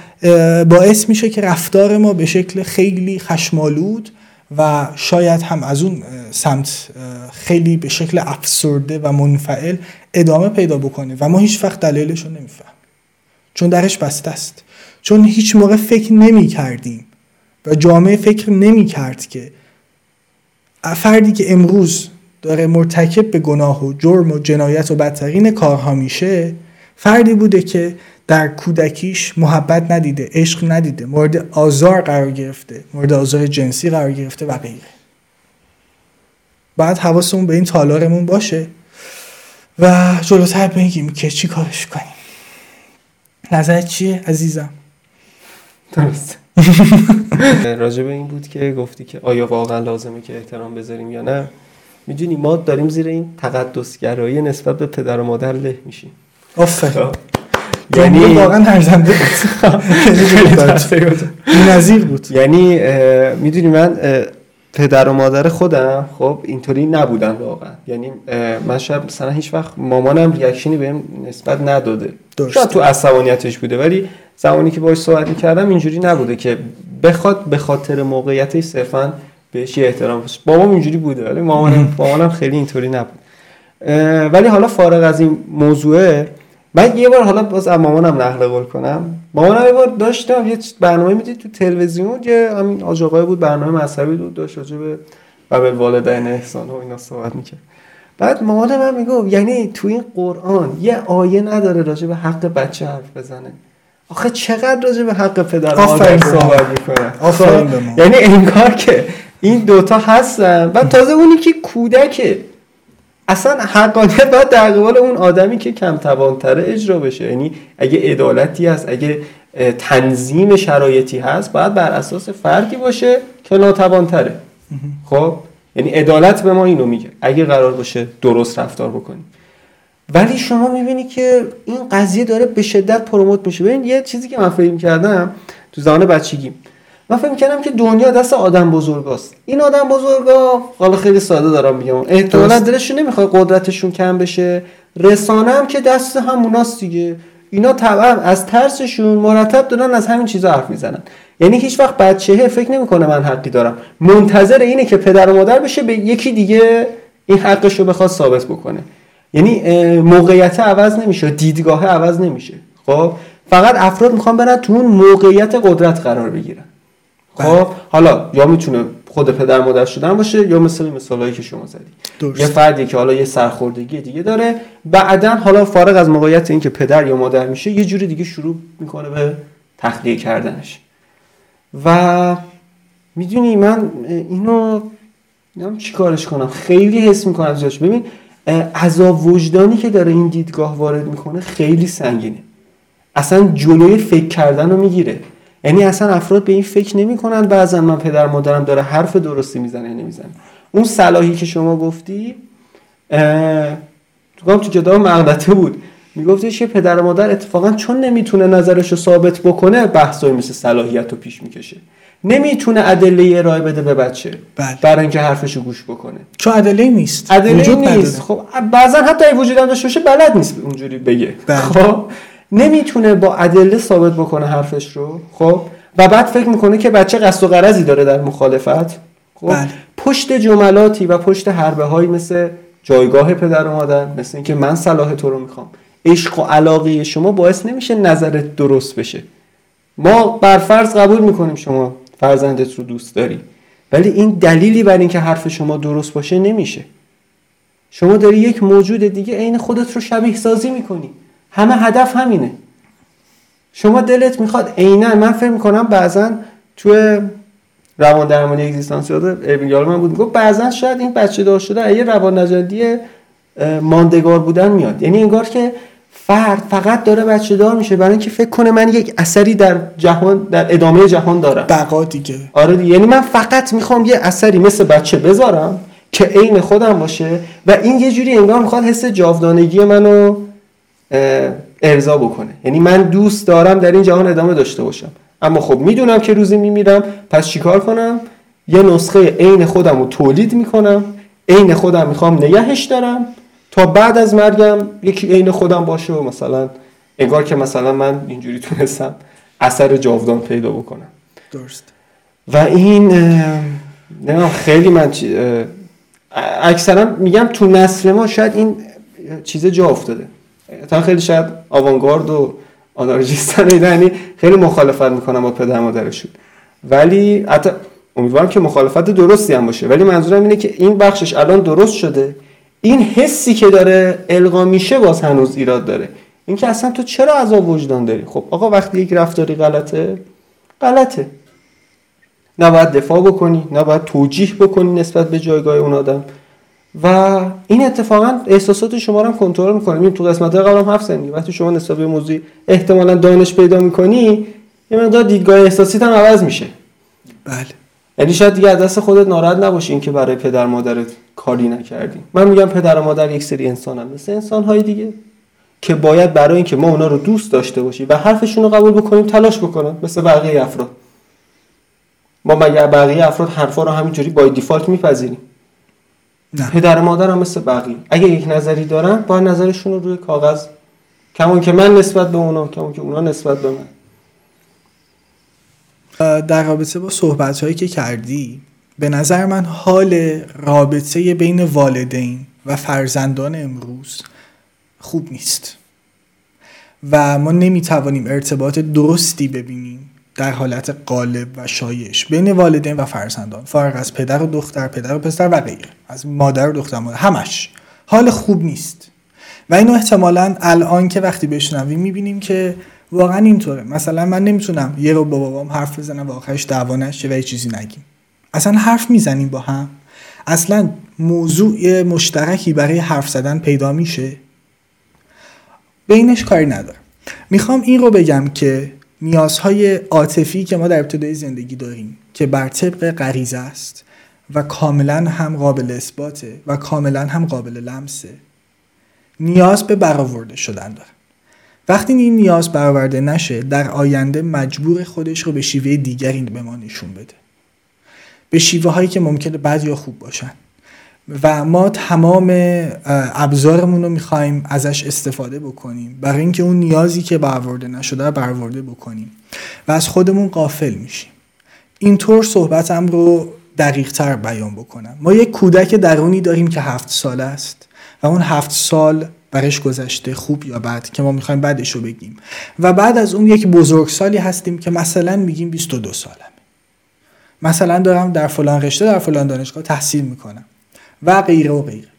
باعث میشه که رفتار ما به شکل خیلی خشمالود و شاید هم از اون سمت خیلی به شکل افسرده و منفعل ادامه پیدا بکنه و ما هیچ وقت دلیلش رو نمیفهمیم، چون درش بسته است، چون هیچ موقع فکر نمی کردیم و جامعه فکر نمی کرد که فردی که امروز داره مرتکب به گناه و جرم و جنایت و بدترین کارها میشه فردی بوده که در کودکیش محبت ندیده، عشق ندیده، مورد آزار قرار گرفته، مورد آزار جنسی قرار گرفته و غیره. باید حواسمون به این تالارمون باشه و جلوتر بگیم که چی کارش کنیم. نظرت چیه عزیزم؟ درست. راجع به این بود که گفتی که آیا واقعا لازمه که احترام بذاریم یا نه. میدونی ما داریم زیر این تقدسگرایی نسبت به پدر و مادر له میشیم. آفرین. یعنی واقعا ارزنده بود. بی‌نظیر بود. یعنی میدونی من پدر و مادر خودم خب اینطوری نبودن واقعا. یعنی من شاید مثلا هیچ وقت مامانم ریاکشنی بهم نسبت نداده. شاید تو عصبانیتش بوده ولی زمانی که باهاش صحبت می‌کردم اینجوری نبوده که بخواد به خاطر موقعیتش صرفاً بهش احترام بشه. بابام اینجوری بوده ولی مامانم خیلی اینطوری نبود. ولی حالا فارغ از این موضوعه من یه بار حالا باز مامانم نقل قول کنم. مامانم یه بار داشتم یه برنامه میدید تو تلویزیون که همین آجاقای بود، برنامه مذهبی بود، داشت راجع به والدین احسان و اینا صحبت می‌کرد. بعد مامانم میگفت یعنی تو این قرآن یه آیه نداره راجع به حق بچه حرف بزنه. آخه چقدر راجع به حق پدر و مادر صحبت می‌کنه. آفرین به ما. یعنی انگار که این دوتا هستن. بعد تازه اونی که کودکه اصلا حقانیت باید در قبال اون آدمی که کم توان‌تره اجرا بشه. یعنی اگه عدالتی هست، اگه تنظیم شرایطی هست، باید بر اساس فردی باشه که ناتوان‌تره. خب یعنی عدالت به ما اینو میگه اگه قرار باشه درست رفتار بکنیم. ولی شما میبینی که این قضیه داره به شدت پروموت میشه. ببین یه چیزی که من فکر می‌کردم تو زمان بچگی، من فکر می‌کردم که دنیا دست آدم بزرگاست. این آدم بزرگا، حالا خیلی ساده دارم میگم، احتمالاً دلشون نمیخواد قدرتشون کم بشه، رسانه هم که دست هموناست دیگه، اینا طبعا از ترسشون مرتب دارن از همین چیزا حرف میزنن. یعنی هیچ وقت بچه‌ها فکر نمی‌کنه من حقی دارم، منتظر اینه که پدر و مادر بشه به یکی دیگه این حقش رو بخواد ثابت بکنه. یعنی موقعیت عوض نمیشه، دیدگاه عوض نمیشه. خب فقط افراد میخوان برن تو اون موقعیت قدرت قرار بگیرن. خب حالا یا میتونه خود پدر مادر شدن باشه یا مثل مثالایی که شما زدی، یه فردی که حالا یه سرخوردگی دیگه داره، بعدن حالا فارغ از موقعیت این که پدر یا مادر میشه یه جوری دیگه شروع میکنه به تخلیه کردنش. و میدونی من اینو چی کارش کنم، خیلی حس میکنم زیادش. ببین عذاب وجدانی که داره این دیدگاه وارد میکنه خیلی سنگینه، اصلا جلوی فکر کردن رو میگیره. یعنی اصلا افراد به این فکر نمی‌کنن بعضا من پدر مادرم داره حرف درستی میزنه یا نمیزنه. اون صلاحی که شما گفتی تو جدا مغلطه بود، میگفتش که پدر مادر اتفاقا چون نمیتونه نظرشو ثابت بکنه بحثایی مثل صلاحیتو پیش میکشه، نمیتونه ادله ارائه بده به بچه برای اینکه حرفشو گوش بکنه، چون ادله نیست، وجود نیست. خب بعضا حتی اگه وجود داشته باشه بلد نیست اونجوری بگه. خب نمیتونه با ادله ثابت بکنه حرفش رو. خب و بعد فکر میکنه که بچه قصد و غرضی داره در مخالفت. خب بله. پشت جملاتی و پشت حربه هایی مثل جایگاه پدر و مادر، مثل اینکه من صلاح تو رو میخوام، عشق و علاقه شما باعث نمیشه نظرت درست بشه. ما بر فرض قبول میکنیم شما فرزندت رو دوست داری، ولی این دلیلی برای اینکه حرف شما درست باشه نمیشه. شما داری یک موجود دیگه عین خودت رو شبیه سازی میکنی، همه هدف همینه. شما دلت میخواد عیناً، من فکر میکنم بعضن توی روان درمانی اگزیستانسیال ابنگال من بود، میگفت بعضن شاید این بچه دار شده یه روان نژادی ماندگار بودن میاد. یعنی انگار که فرد فقط داره بچه دار میشه برای اینکه فکر کنه من یک اثری در جهان، در ادامه جهان دارم، بقا دیگه. آره دیگه. یعنی من فقط میخوام یه اثری مثل بچه بذارم که عین خودم باشه و این یه جوری انگار میخواد حس جاودانگی منو ارضا بکنه. یعنی من دوست دارم در این جهان ادامه داشته باشم، اما خب میدونم که روزی میمیرم، پس چیکار کنم؟ یه نسخه عین خودم رو تولید میکنم، عین خودم میخوام نگهش دارم تا بعد از مرگم یکی عین خودم باشه و مثلا انگار که مثلا من اینجوری تونستم اثر جاودان پیدا بکنم. درست. و این نمیدونم خیلی من اکثرا میگم تو نسل ما شاید این چیز جا افتاده. تا خیلی شاید آوانگارد و آنارژیستان یعنی خیلی مخالفت میکنم با پدر مادرشون، ولی حتی امیدوارم که مخالفت درستی هم باشه، ولی منظورم اینه که این بخشش الان درست شده، این حسی که داره القا میشه باز هنوز ایراد داره. این که اصلا تو چرا عذاب وجدان داری؟ خب آقا وقتی یک رفتاری غلطه، نباید دفاع بکنی، نباید توجیه بکنی نسبت به جایگاه اون آدم. و این اتفاقا احساسات شما رو هم کنترل می‌کنه. ببین تو قسمت‌های قبل هم حرف زدیم، وقتی شما نسبت به موضوع احتمالاً دانش پیدا می‌کنی، یه مقدار دیدگاه احساسیت هم عوض میشه. بله. یعنی شاید دیگه از دست خودت ناراحت نباشی اینکه برای پدر مادرت کاری نکردی. من میگم پدر و مادر یک سری انسانن، مثل انسان‌های دیگه که باید برای اینکه ما اونا رو دوست داشته باشیم و حرفشون رو قبول بکنیم تلاش بکنن، مثل بقیه افراد. ما مگر بقیه افراد حرفا رو همینجوری با دیفالت میپذیریم؟ نه. پدر مادر هم مثل بقیه اگه یک نظری دارن باید نظرشون رو روی کاغذ، کمون که من نسبت به اونا، کمون که اونا نسبت به من. در رابطه با صحبت‌هایی که کردی، به نظر من حال رابطه بین والدین و فرزندان امروز خوب نیست و ما نمیتوانیم ارتباط درستی ببینیم در حالت غالب و شایش بین والدین و فرزندان، فارغ از پدر و دختر، پدر و پسر و غیره، از مادر و دختر، مادر، همش حال خوب نیست. و اینو احتمالاً الان که وقتی بشنویم میبینیم که واقعاً اینطوره. مثلا من نمیتونم یه رو با بابام حرف بزنم و آخرش دعوا نشه و یه چیزی نگیم. اصلا حرف میزنیم با هم، اصلا موضوع مشترکی برای حرف زدن پیدا میشه، بینش کاری نداره. میخوام این رو بگم که نیازهای عاطفی که ما در ابتدای زندگی داریم که بر طبق غریزه است و کاملا هم قابل اثباته و کاملا هم قابل لمسه، نیاز به برآورده شدن داره. وقتی این نیاز برآورده نشه، در آینده مجبور خودش رو به شیوه دیگری به ما نشون بده، به شیوه هایی که ممکنه بد یا خوب باشن و ما تمام ابزارمون رو میخوایم ازش استفاده بکنیم برای اینکه اون نیازی که برآورده نشده رو برآورده بکنیم و از خودمون غافل میشیم. اینطور صحبتم رو دقیق تر بیان بکنم، ما یک کودک درونی داریم که 7 ساله است و اون 7 سال برش گذشته، خوب یا بد، که ما میخوایم بعدش رو بگیم. و بعد از اون یک بزرگسالی هستیم که مثلا میگیم 22 سالمه، مثلا دارم در فلان رشته، در فلان دانشگاه تحصیل میکنم و غیره و غیره.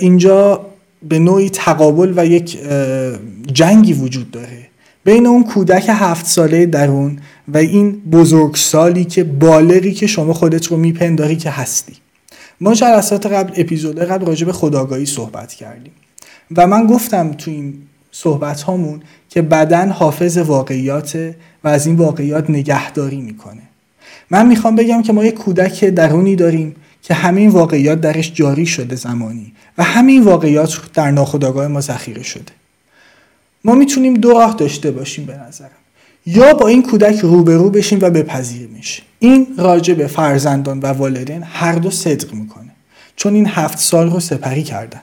اینجا به نوعی تقابل و یک جنگی وجود داره بین اون کودک 7 ساله درون و این بزرگسالی که بالغی که شما خودت رو میپنداری که هستی. ما جلسات قبل، اپیزود قبل، راجع به خودآگاهی صحبت کردیم و من گفتم تو این صحبت هامون که بدن حافظ واقعیاته و از این واقعیات نگهداری میکنه. من میخوام بگم که ما یک کودک درونی داریم که همین واقعیات درش جاری شده زمانی و همین واقعیات در ناخودآگاه ما ذخیره شده. ما میتونیم 2 راه داشته باشیم به نظرم، یا با این کودک روبرو بشیم و بپذیریمش. این راجع به فرزندان و والدین هر دو صدق میکنه، چون این 7 سال رو سپری کردن.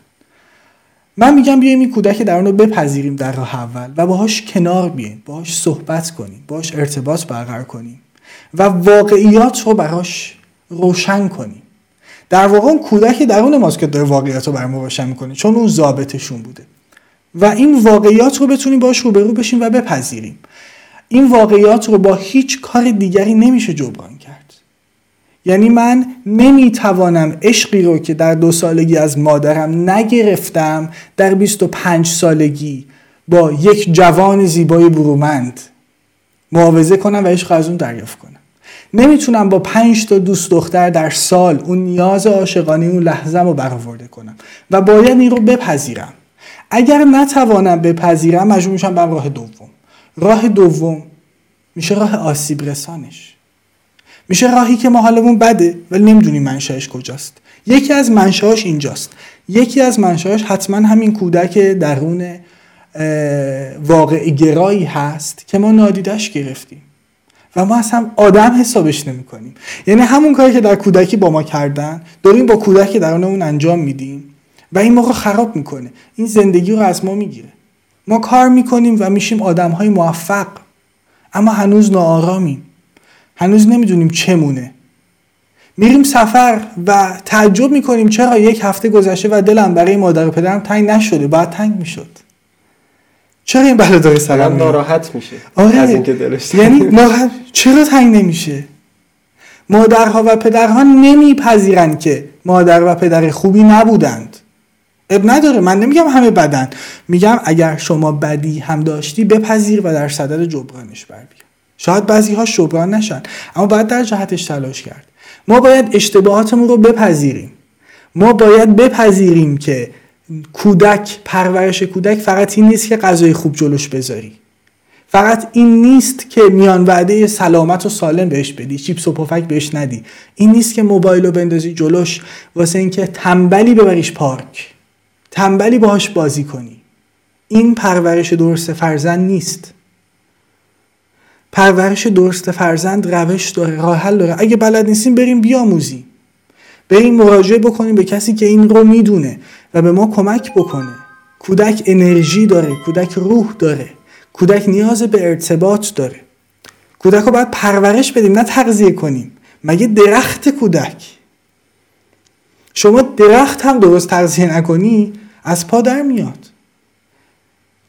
من میگم بیایم این کودک درون رو بپذیریم در راه اول و باهاش کنار بیایم، باهاش صحبت کنیم، باهاش ارتباط برقرار کنیم و واقعیات رو براش روشن کنیم. در واقع اون کودک درون ماست که داره واقعیات رو برام روشن میکنه، چون اون ضابطشون بوده و این واقعیات رو بتونیم باهاش روبرو بشیم و بپذیریم. این واقعیات رو با هیچ کار دیگری نمیشه جبران کرد. یعنی من نمیتوانم عشقی رو که در 2 سالگی از مادرم نگرفتم در 25 سالگی با یک جوان زیبای برومند معاوضه کنم و عشق از اون دریافت کنم. نمیتونم با 5 تا دوست دختر در سال اون نیاز عاشقانه اون لحظه‌م رو برآورده کنم و باید این رو بپذیرم. اگر نتوانم بپذیرم مجبور میشم برم راه دوم. راه دوم میشه راه آسیب رسانش، میشه راهی که ما حالمون بده ولی نمیدونیم منشأش کجاست. یکی از منشأش اینجاست، یکی از منشأش حتما همین کودک درون واقع گرایی هست که ما نادیدش گرفتیم و ما اصلا آدم حسابش نمی‌کنیم. یعنی همون کاری که در کودکی با ما کردن داریم با کودک درونمون انجام میدیم و این ما رو خراب میکنه. این زندگی رو از ما میگیره. ما کار میکنیم و میشیم آدم‌های موفق، اما هنوز ناآرامیم، هنوز نمیدونیم چه مونه. میریم سفر و تعجب میکنیم چرا یک هفته گذشته و دلم برای مادر و پدرم تنگ نشده، بعد تنگ میشد. چرا این بلا داره سرم ناراحت میشه؟ آره. از اینکه دلش یعنی چرا تنگ نمیشه؟ مادرها و پدرها نمیپذیرن که مادر و پدر خوبی نبودند. اب نداره، من نمیگم همه بدن، میگم اگر شما بدی هم داشتی بپذیر و در صدد جبرانش بر بیا. شاید بعضی‌ها جبران نشن، اما باید در جهتش تلاش کرد. ما باید اشتباهاتمون رو بپذیریم. ما باید بپذیریم که پرورش کودک فقط این نیست که غذای خوب جلوش بذاری، فقط این نیست که میان وعده سلامت و سالم بهش بدی، چیپس و پفک بهش ندی، این نیست که موبایل رو بندازی جلوش واسه اینکه تنبلی ببریش پارک، تنبلی باهاش بازی کنی. این پرورش درست فرزند نیست. پرورش درست فرزند روش داره، راه حل داره. اگه بلد نیستیم بریم بیاموزیم، بریم مراجعه بکنیم به کسی که این رو میدونه و به ما کمک بکنه. کودک انرژی داره، کودک روح داره، کودک نیاز به ارتباط داره. کودک رو باید پرورش بدیم، نه تغذیه کنیم. مگه درخت کودک؟ شما درخت هم درست تغذیه نکنی از پا در میاد.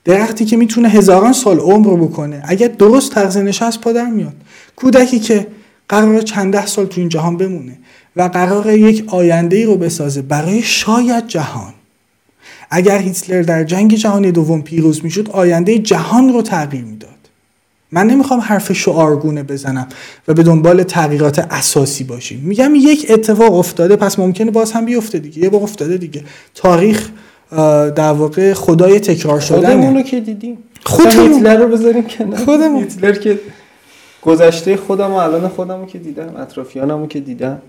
درختی که میتونه هزاران سال عمر رو بکنه اگر درست تغذیه نشه از پا در میاد. کودکی که قراره چند ده سال تو این جهان بمونه و قراره یک آینده‌ای رو بسازه برای شاید جهان. اگر هیتلر در جنگ جهانی دوم پیروز میشد آینده جهان رو تغییر میداد. من نمیخوام حرف شعارگونه بزنم و به دنبال تغییرات اساسی باشیم. میگم یک اتفاق افتاده پس ممکنه باز هم بیفته دیگه. یه بار افتاده دیگه. تاریخ در واقع خدای تکرار شدنه. خودمون رو که دیدیم، خودمون هیتلر رو بذاریم کنار. خودمون هیتلر که گذشته خودم و الان خودمو که دیدم، اطرافیانمو که دیدم،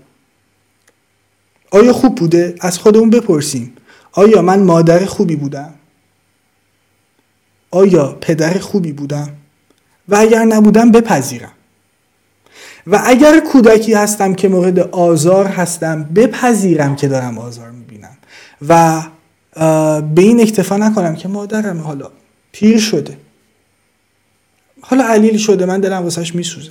آیا خوب بوده؟ از خودمون بپرسیم. آیا من مادر خوبی بودم؟ آیا پدر خوبی بودم؟ و اگر نبودم بپذیرم. و اگر کودکی هستم که مورد آزار هستم بپذیرم که دارم آزار میبینم و به این اکتفا نکنم که مادرم حالا پیر شده، حالا علیل شده، من دلم واسهش میسوزه.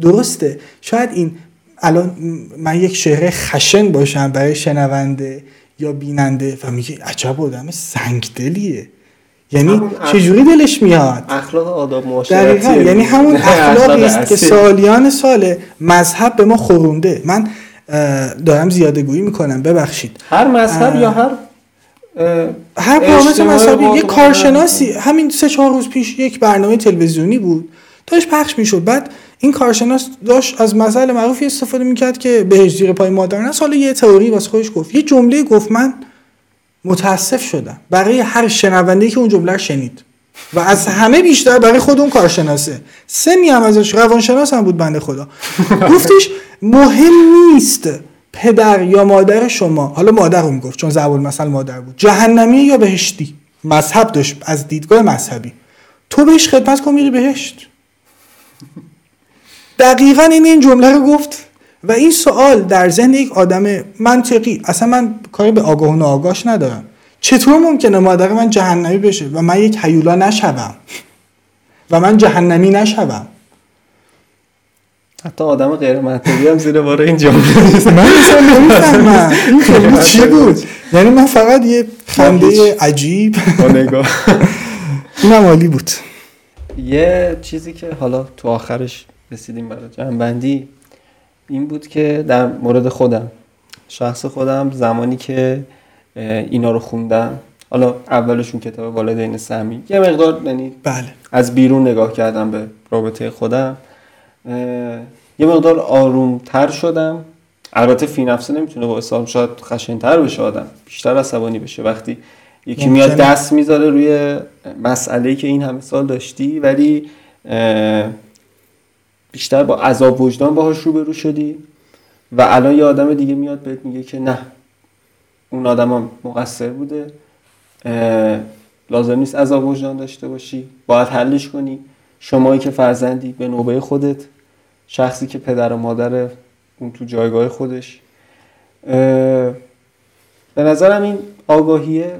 درسته شاید این الان من یک شعر خشن باشم برای شنونده یا بیننده و میگه عجب آدم سنگدلیه. یعنی چجوری دلش میاد؟ اخلاق آداب معاشرتیه. یعنی همون اخلاقی است که سالیان سال مذهب به ما خورونده. من دارم زیاده گویی میکنم، ببخشید. هر مذهب یا هر برنامه مذهبی یک کارشناسی، همین 3-4 روز پیش یک برنامه تلویزیونی بود داشت پخش میشد، بعد این کارشناس داشت از مسئله معروفی استفاده میکرد که بهش زیر پای مادر نست. حالا یه تئوری واسه خودش گفت، یه جمله گفت، من متاسف شدم برای هر شنونده‌ای که اون جمله رو شنید و از همه بیشتر برای خود اون کارشناسه. سنی هم ازش، روانشناس هم بود بنده خدا. گفتش مهم نیست پدر یا مادر شما، حالا مادرم گفت چون ضرب المثل مادر بود، جهنمی یا بهشتی، مذهب داشت از دیدگاه مذهبی، تو بهش خدمت کن میری بهشت. دقیقاً این جمله رو گفت و این سوال در ذهن یک آدم منطقی، اصلا من کاری به آگاه و ناآگاهش ندارم، چطور ممکنه مادر من جهنمی بشه و من یک هیولا نشوم و من جهنمی نشوم؟ حتی آدم غیر منطقی هم زیر بار این جمله نیست. من اصلا نمی‌فهمم این خیلی چی بود. یعنی من فقط یه خنده عجیب با نگاه، اینم عالی بود. یه چیزی که حالا تو آخرش رسیدیم برای جمع‌بندی این بود که در مورد خودم، شخص خودم، زمانی که اینا رو خوندم، حالا اولشون کتاب والدین سمی، یه مقدار یعنی بله از بیرون نگاه کردم به رابطه خودم، یه مقدار آرومتر شدم. البته فی نفسه نمیتونه با اصحاب، شاید خشن‌تر بشه آدم، بیشتر عصبانی بشه وقتی یکی میاد دست میذاره روی مسئله‌ای که این همه سال داشتی، ولی بیشتر با عذاب وجدان باهاش روبرو شدی و الان یه آدم دیگه میاد بهت میگه که نه اون آدم هم مقصر بوده، لازم نیست عذاب وجدان داشته باشی، باید حلش کنی. شمایی که فرزندی، به نوبه خودت، شخصی که پدر و مادر اون تو جایگاه خودش. به نظرم این آگاهیه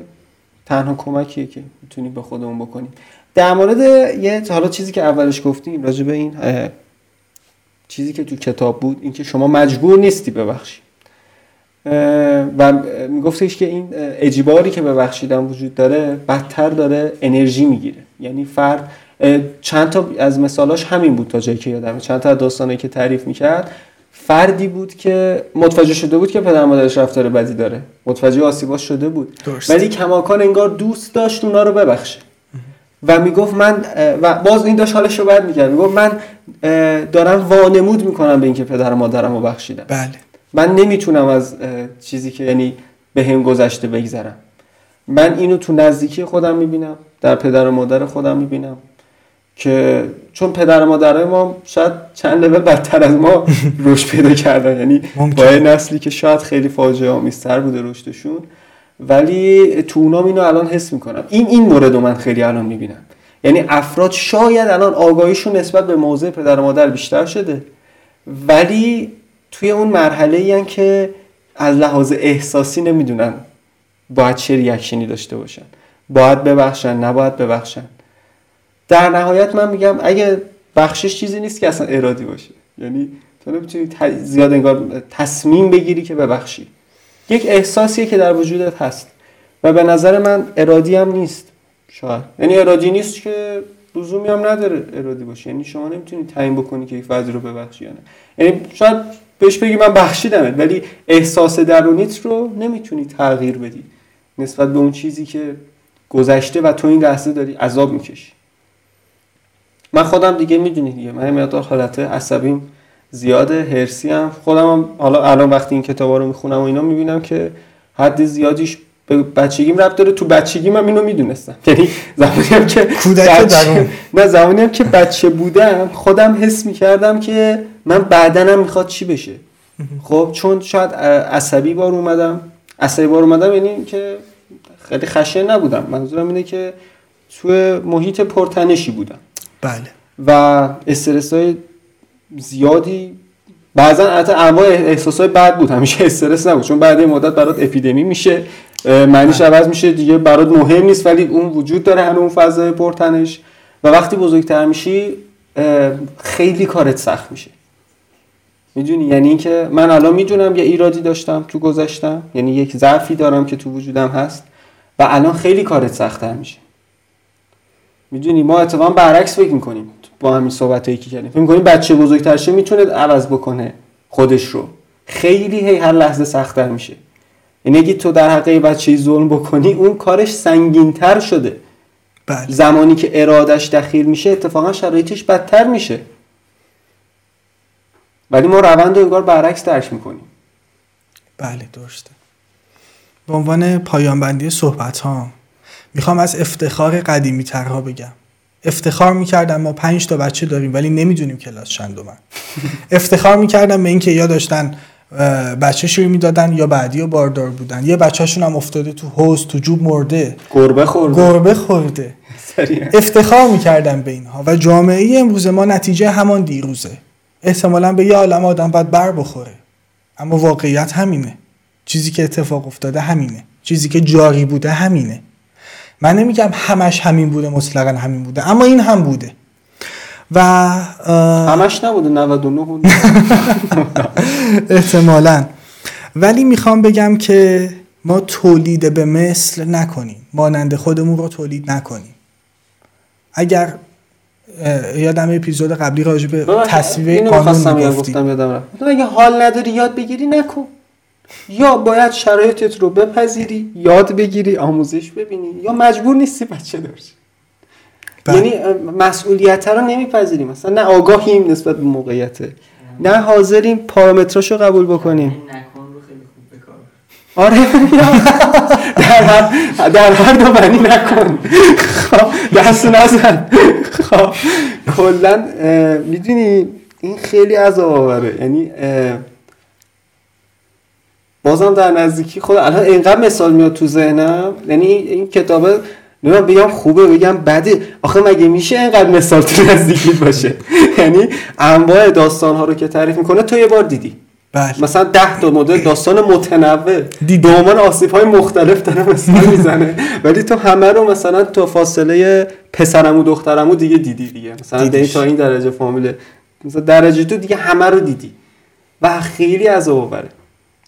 تنها کمکیه که میتونیم به خودمون بکنیم. در مورد یه حالا چیزی که اولش گفتیم راجع به این چیزی که تو کتاب بود، این که شما مجبور نیستی ببخشی و میگفتش که این اجباری که ببخشیدن وجود داره بدتر داره انرژی میگیره. یعنی فرد چند تا از مثالاش همین بود تا جایی که یادمه، چند تا از داستانی که تعریف میکرد، فردی بود که متوجه شده بود که پدر مادرش رفتار بدی داره، متوجه آسیباش شده بود، ولی کماکان انگار دوست داشت اونا رو ببخشه و میگفت من، و باز این داشت حالش رو بد میکرد، میگفت من دارم وانمود میکنم به اینکه پدر مادرم رو بخشیدم، بله. من نمیتونم از چیزی که یعنی به هم گذشته بگذرم. من اینو تو نزدیکی خودم میبینم، در پدر و مادر خودم میبینم که چون پدر و مادرای ما شاید چند لول بدتر از ما رشد پیدا کردن، یعنی با یه نسلی که شاید خیلی فاجعه آمیزتر بوده رشدشون، ولی تو اونام اینو الان حس میکنم. این موردو من خیلی الان میبینم، یعنی افراد شاید الان آگاهیشون نسبت به موضع پدر و مادر بیشتر شده، ولی توی اون مرحله‌ای ان که از لحاظ احساسی نمیدونن باید چه ریاکشنی داشته باشن، باید ببخشن، نباید ببخشن. در نهایت من میگم اگه بخشش چیزی نیست که اصلا ارادی باشه، یعنی تو نمیتونی زیاد انگار تصمیم بگیری که ببخشی، یک احساسیه که در وجودت هست و به نظر من ارادی هم نیست شاید، یعنی ارادی نیست که لزومی هم نداره ارادی باشه، یعنی شما نمیتونی تعیین بکنی که یک فرد رو ببخشی یا نه، یعنی شاید بهش بگی من بخشیدمت، ولی احساس درونیت رو نمیتونی تغییر بدی نسبت به اون چیزی که گذشته و تو این لحظه داری عذاب میکشی. من خودم دیگه میدونی دیگه، من مقدار حالت عصبیم زیاده، هرسیم، خودم حالا الان وقتی این کتابا رو میخونم و اینا میبینم که حد زیادیش به بچگیم ربط داره. تو بچگیم من اینو میدونستم، یعنی زمانیم که بچه بودم خودم حس میکردم که من بعدنم میخواد چی بشه. خب چون شاید عصبی بار اومدم، یعنی که خیلی خشن نبودم، منظورم اینه که تو محیط پرتنشی بودم، بله، و استرس‌های زیادی، بعضا حتی انواع احساس‌های بد بود، همیشه استرس نبود، چون بعد این مدت برات اپیدمی میشه، معنیش عوض میشه دیگه، برات مهم نیست ولی اون وجود داره، همون فضای پرتنش. و وقتی بزرگتر میشی خیلی کارت سخت میشه، میدونی، یعنی این که من الان میدونم یه ایرادی داشتم تو گذشتم، یعنی یک ضعفی دارم که تو وجودم هست و الان خیلی کارت سخت‌تر میشه. میدونی ما اتفاقا برعکس فکر میکنیم با همین صحبتایی که کردیم، فکر میکنیم بچه بزرگتر شه میتونه عوض بکنه خودش رو، خیلی هر لحظه سخت‌تر میشه. یعنی اگه تو در حق بچه‌ای ظلم بکنی اون کارش سنگین‌تر شده، بله. زمانی که ارادش دخیل میشه اتفاقا شرایطش بدتر میشه، ولی ما روند رو انگار برعکس درک میکنیم. بله درسته. به عنوان پایان بندی صحبت‌ها میخوام از افتخار قدیمی ترها بگم. افتخار میکردم ما 5 تا بچه داریم ولی نمیدونیم کلاس چندومن. افتخار میکردم به اینکه یا داشتن بچه شوی میدادن یا بعدی و باردار بودن، یا بچه‌شون هم افتاده تو حوض، تو جوب مرده، گربه خورده. افتخار میکردم به اینها و جامعه امروز ما نتیجه همان دیروزه. احتمالاً به یه عالم آدم باید بر بخوره، اما واقعیت همینه، چیزی که اتفاق افتاده همینه، چیزی که جاری بوده همینه. من نمیگم همش همین بوده، مطلقاً همین بوده، اما این هم بوده و همش نبوده، 99 بود احتمالاً. ولی میخوام بگم که ما تولید به مثل نکنیم، مانند خودمون رو تولید نکنیم. اگر یادم اپیزود قبلی راجع به تصویب قانون میگفتیم، اگه حال نداری یاد بگیری نکن، یا باید شرایطت رو بپذیری، یاد بگیری، آموزش ببینی، یا مجبور نیستی بچه دارش. یعنی مسئولیت رو نمیپذیریم، مثلا نه آگاهیم نسبت به موقعیته، نه حاضریم پارامتراشو قبول بکنیم. نکن رو خیلی خوب بکار. آره در هر دو معنی نکن، دست نزن، کلن میدونی این خیلی عذاب آوره. یعنی بازم در نزدیکی خود الان اینقدر مثال میاد تو ذهنم، یعنی این کتابه نمیدونم بگم خوبه بگم بده، آخه مگه میشه اینقدر مثال تو نزدیکی باشه؟ یعنی انواع داستان ها رو که تعریف میکنه تو یه بار دیدی، بله. مثلا 10 تا مدل داستان متنوع به عنوان آسیب های مختلف داره مثلا میزنه، ولی تو همه رو مثلا تو فاصله پسرمو دخترمو دیگه دیدی مثلا دیدی تا این درجه فامیله، مثلا درجه تو دیگه همه رو دیدی و خیلی از اوبره.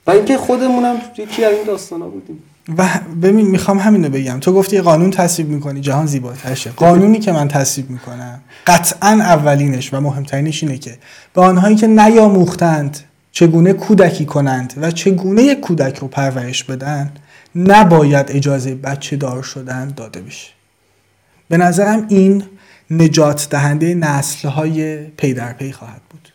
و اینکه خودمونم یکی از این داستانا بودیم. و ببین میخوام همینو بگم، تو گفتی قانون تصویب میکنی جهان زیباتر شه. قانونی که من تصویب میکنم قطعاً اولینش و مهمترینش اینه که به آنهایی که نیاموختند چگونه کودکی کنند و چگونه یک کودک رو پرورش بدن نباید اجازه بچه دار شدن داده بشه. به نظرم این نجات دهنده نسل‌های پی در پی خواهد بود.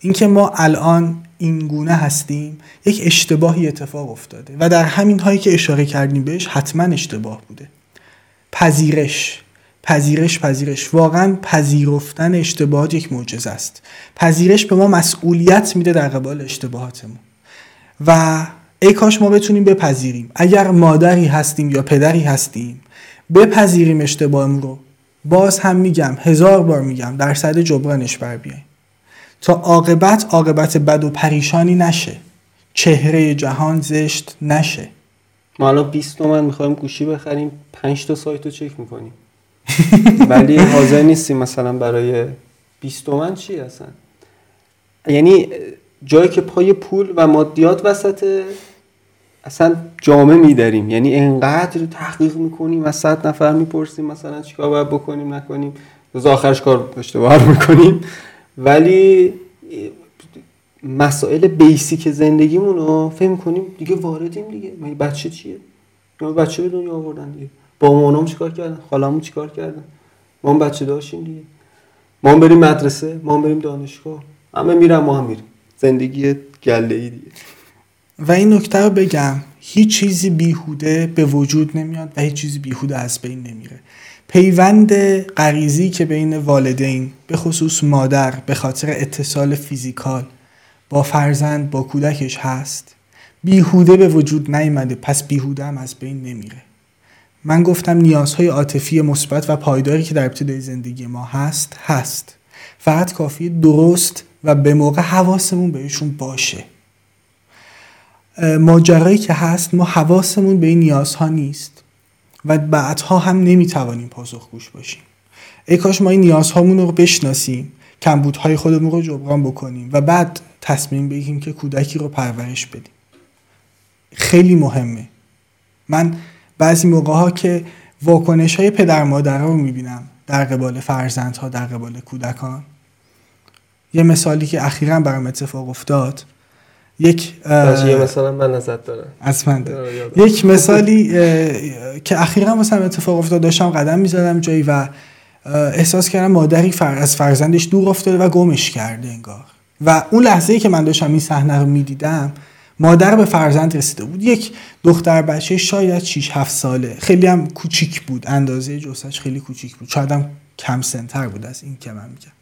اینکه ما الان این گونه هستیم، یک اشتباهی اتفاق افتاده و در همین هایی که اشاره کردیم بهش حتما اشتباه بوده. پذیرش واقعا پذیرفتن اشتباهات یک معجزه است. پذیرش به ما مسئولیت میده در قبال اشتباهاتمون و ای کاش ما بتونیم بپذیریم. اگر مادری هستیم یا پدری هستیم بپذیریم اشتباهمون رو. باز هم میگم، 1000 بار میگم، درصد جبرانش بر بیاییم تا عاقبت بد و پریشانی نشه، چهره جهان زشت نشه. ما الان 20 تومن میخوایم گوشی بخریم، 5 تا سایت رو چک میکنیم ولی حاضر نیستیم مثلا برای 20 تومن چی اصلا. یعنی جایی که پای پول و مادیات وسط اصلا جامعه میداریم، یعنی انقدر تحقیق میکنیم و 100 نفر میپرسیم مثلا چیکار باید بکنیم نکنیم، روز آخرش کار اشتباه میکنیم، ولی مسائل بیسیک زندگیمون رو فهم کنیم دیگه واردیم دیگه. مگه بچه چیه؟ ما بچه به دنیا آوردن دیگه. بابامون چیکار کردن؟ خاله‌مون چیکار کردن؟ ما هم بچه داشتیم دیگه. ما هم بریم مدرسه، ما هم بریم دانشگاه. همه میرن ما هم میریم. زندگی گله‌ای دیگه. و این نکته رو بگم، هیچ چیزی بیهوده به وجود نمیاد و هیچ چیزی بیهوده از بین نمیره. پیوند غریزی که بین والدین به خصوص مادر به خاطر اتصال فیزیکال با فرزند با کودکش هست بیهوده به وجود نیامده، پس بیهوده هم از بین نمیره. من گفتم نیازهای عاطفی مثبت و پایداری که در ابتدای زندگی ما هست، فقط کافیه درست و به موقع حواسمون بهشون باشه. ماجرایی که هست ما حواسمون به این نیازها نیست و بعدها هم نمیتوانیم پاسخگوش باشیم. ای کاش ما این نیازهامون رو بشناسیم، کمبودهای خودمون رو جبران بکنیم و بعد تصمیم بگیریم که کودکی رو پرورش بدیم. خیلی مهمه. من بعضی موقع‌ها که واکنش‌های پدر مادرها رو میبینم در قبال فرزندها، در قبال کودکان، یه مثالی که اخیراً برام اتفاق افتاد، یک مثالی که اخیراً مثلا اتفاق افتاد، داشتم قدم میزدم جایی و احساس کردم مادری از فرزندش دور افتاده و گمش کرده انگار. و اون لحظه‌ای که من داشتم این صحنه رو میدیدم، مادر به فرزند رسیده بود، یک دختر بچه شاید 6-7 ساله، خیلی هم کوچیک بود، اندازه جسمش خیلی کوچیک بود، شاید هم کم سن‌تر بود از این که من میگم.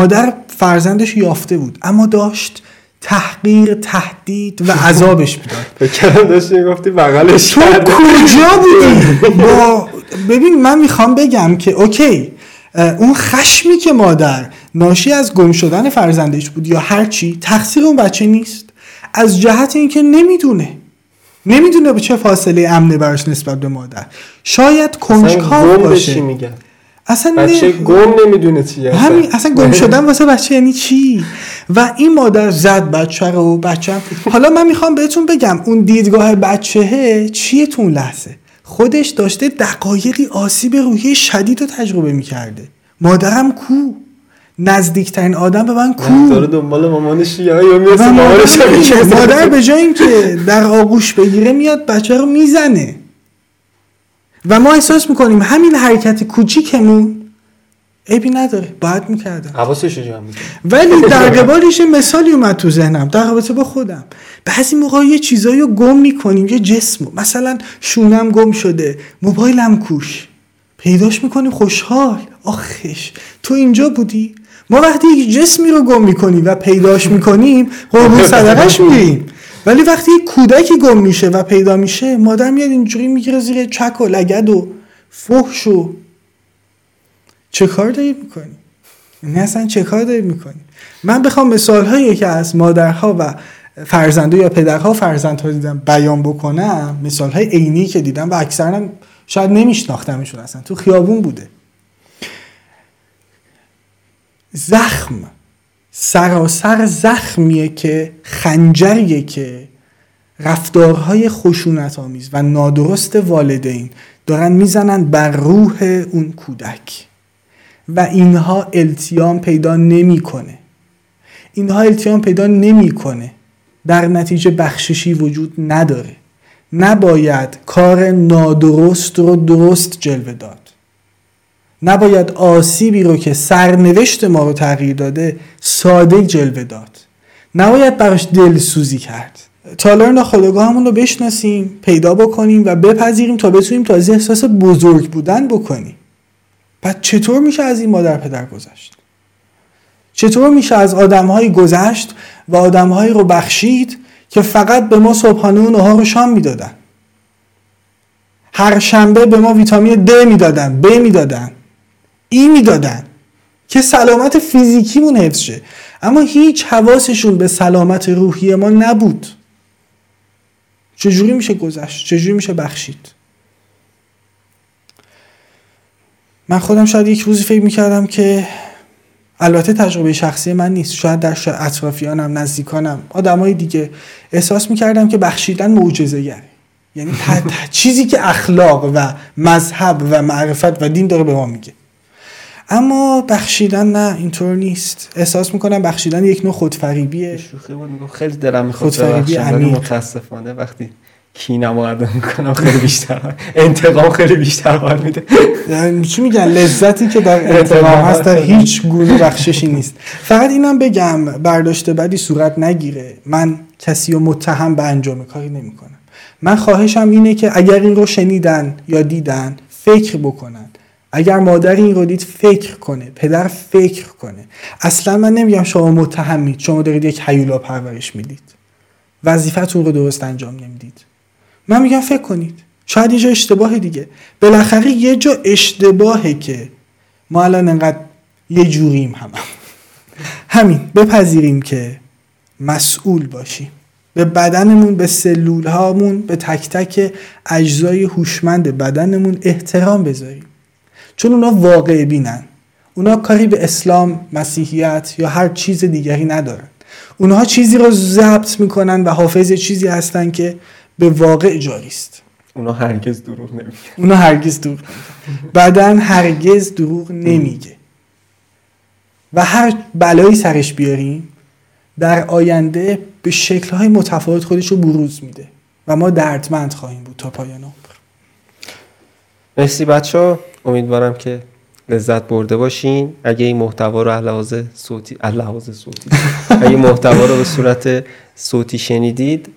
مادر فرزندش یافته بود اما داشت تحقیر، تهدید و عذابش میداد. فکر داشتی گفتی بغلش تو کجا بودی؟ ببین من میخوام بگم که اوکی، اون خشمی که مادر ناشی از گم شدن فرزندش بود یا هر چی تقصیر اون بچه نیست، از جهت اینکه نمیدونه به چه فاصله امنه براش نسبت به مادر. شاید کنجکاو باشه، اصلا بچه گم نمیدونه چیه، همین اصلا گم شدن واسه بچه یعنی چی. و این مادر زد بچه رو. بچه حالا من میخوام بهتون بگم اون دیدگاه بچهه چیه. تو اون لحظه خودش داشته دقایقی آسیب روحی شدید رو تجربه میکرده. مادرم کو؟ نزدیکترین آدم به من کو؟ داره دنبال مامانش یا میرسه مامانش. مادر به جای اینکه در آغوش بگیره میاد بچه رو میزنه و ما احساس میکنیم همین حرکت کوچیکمون عیبی نداره، باید میکردم، حواسش رو جمع میکردم. ولی در قبالش مثالی اومد تو ذهنم در رابطه با خودم. بعضی موقع یه چیزایی رو گم میکنیم، یه جسمو، مثلا شونم گم شده، موبایلم کوش، پیداش میکنیم خوشحال. آخش تو اینجا بودی. ما وقتی یک جسمی رو گم میکنیم و پیداش میکنیم قربون صدقش میریم، ولی وقتی یک کودکی گم میشه و پیدا میشه مادر میاد اینجوری میگیره زیر چک و لگد و فحشو چه کار دارید میکنی؟ نه اصلا چه کار دارید میکنی؟ من بخوام مثال هایی که از مادرها و فرزنده یا پدرها فرزندها دیدم بیان بکنم، مثال های عینی که دیدم و اکثرا شاید نمیشناختمشون، اصلا تو خیابون بوده. زخم سراسر زخمیه که خنجریه که رفتارهای خشونت‌آمیز و نادرست والدین دارن میزنن بر روح اون کودک و اینها التیام پیدا نمیکنه. در نتیجه بخششی وجود نداره. نباید کار نادرست رو درست جلوه داد. نباید آسیبی رو که سرنوشت ما رو تغییر داده ساده جلوه داد. نباید براش دلسوزی کرد. تالار ناخودآگاهمون رو بشناسیم، پیدا بکنیم و بپذیریم تا بتونیم تازه احساس بزرگ بودن بکنیم. پس چطور میشه از این مادر پدر گذشت؟ چطور میشه از آدم‌های گذشت و آدم‌های رو بخشید که فقط به ما صبحانه و نهار و شام میدادن؟ هر شنبه به ما ویتامین D میدادن، B میدادن، ای میدادن که سلامت فیزیکیمون حفظ شه، اما هیچ حواسشون به سلامت روحی ما نبود. چجوری میشه گذشت؟ چجوری میشه بخشید؟ من خودم شاید یک روزی فکر میکردم که، البته تجربه شخصی من نیست، شاید در اطرافیانم، نزدیکانم، آدمای دیگه، احساس میکردم که بخشیدن معجزه‌گره. یعنی چیزی که اخلاق و مذهب و معرفت و دین داره به ما میگه. اما بخشیدن نه، اینطور نیست. احساس میکنم بخشیدن یک نوع خودفریبیه. شوخی بود میگم خیلی دلم میخواد ببخشم، ولی متاسفانه وقتی کینم آورده میکنم خیلی بیشتر، انتقام خیلی بیشتر حال میده. چی میگن لذتی که در انتقام هست در هیچ گونه بخششی نیست. فقط اینم بگم برداشت بدی صورت نگیره. من کسی رو متهم به انجام کاری نمیکنم. من خواهشم اینه که اگر این رو شنیدن یا دیدن فکر بکنن. اگر مادر این رو دید فکر کنه، پدر فکر کنه. اصلا من نمیگم شما متهمید، شما دارید یک هیولا پرورش میدید، وظیفتون رو درست انجام نمیدید. من میگم فکر کنید، شاید اینجا اشتباهه دیگه، بالاخره یه جا اشتباهه که ما الان انقدر یه جوریم همین بپذیریم که مسئول باشیم، به بدنمون، به سلولهامون، به تک تک اجزای هوشمند بدنمون احترام بذاریم، چون اونا واقع بینن. اونا کاری به اسلام، مسیحیت یا هر چیز دیگری ندارن. اونها چیزی رو ضبط میکنن و حافظ چیزی هستن که به واقع جاریست. اونا هرگز دروغ نمیگه. بدن هرگز دروغ نمیگه. و هر بلایی سرش بیاریم در آینده به شکل‌های متفاوت خودش رو بروز میده و ما دردمند خواهیم بود تا پایان عمر. مرسی بچه‌ها، امیدوارم که لذت برده باشین. اگه این محتوا رو اگه محتوا رو به صورت صوتی شنیدید،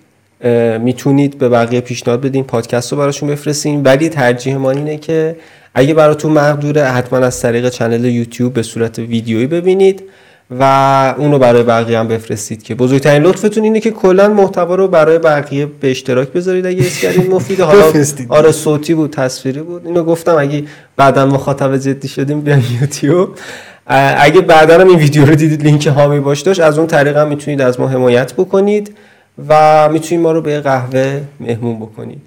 میتونید به بقیه پیشنهاد بدین، پادکست رو براشون بفرستین، ولی ترجیح ما اینه که اگه براتون مقدوره حتما از طریق کانال یوتیوب به صورت ویدیویی ببینید و اون رو برای بقیه هم بفرستید، که بزرگترین لطفتون اینه که کلا محتوا رو برای بقیه به اشتراک بذارید اگه حس کردین مفیده. حالا آره صوتی بود، تصویری بود، اینو گفتم اگه بعداً مخاطب جدی شدیم بیان یوتیوب. اگه بعداً هم این ویدیو رو دیدید لینک هامی باش داشت، از اون طریق هم میتونید از ما حمایت بکنید و میتونید ما رو به قهوه مهمون بکنید.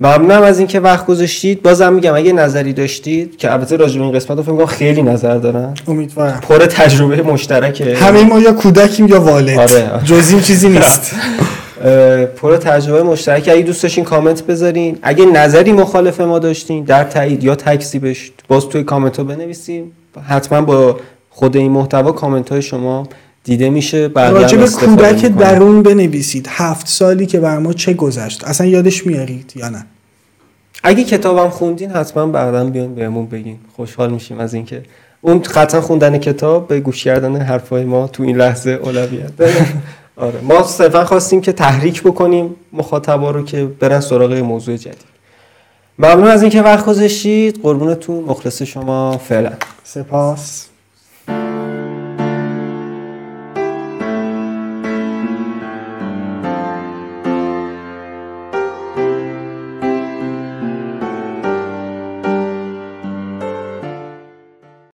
ممنونم از اینکه وقت گذاشتید. بازم میگم اگه نظری داشتید، که البته راجع به این قسمت رو فکر می‌کنم خیلی نظر دارن، امیدوارم پر تجربه مشترکه، همه ما یا کودکیم یا والد، آره. جز این چیزی نیست. پر تجربه مشترکه. اگه دوست داشتین کامنت بذارین، اگه نظری مخالف ما داشتین در تایید یا تکذیبش باز توی کامنت ها بنویسیم، حتما با خود این محتوا کامنت های شما دیده میشه. راجع به کودک درون بنویسید، 7 سالی که بر ما چه گذشت، اصلا یادش میارید یا نه. اگه کتابم خوندین حتما بعداً بیان بهمون بگین، خوشحال میشیم از اینکه اون قطعا خوندن کتاب به گوش کردن حرفای ما تو این لحظه اولویت داره. آره ما صرفا خواستیم که تحریک بکنیم مخاطبا رو که برن سراغ موضوع جدید. ممنون از اینکه وقت گذاشتید. قربونتون، مخلص شما، فعلا سپاس.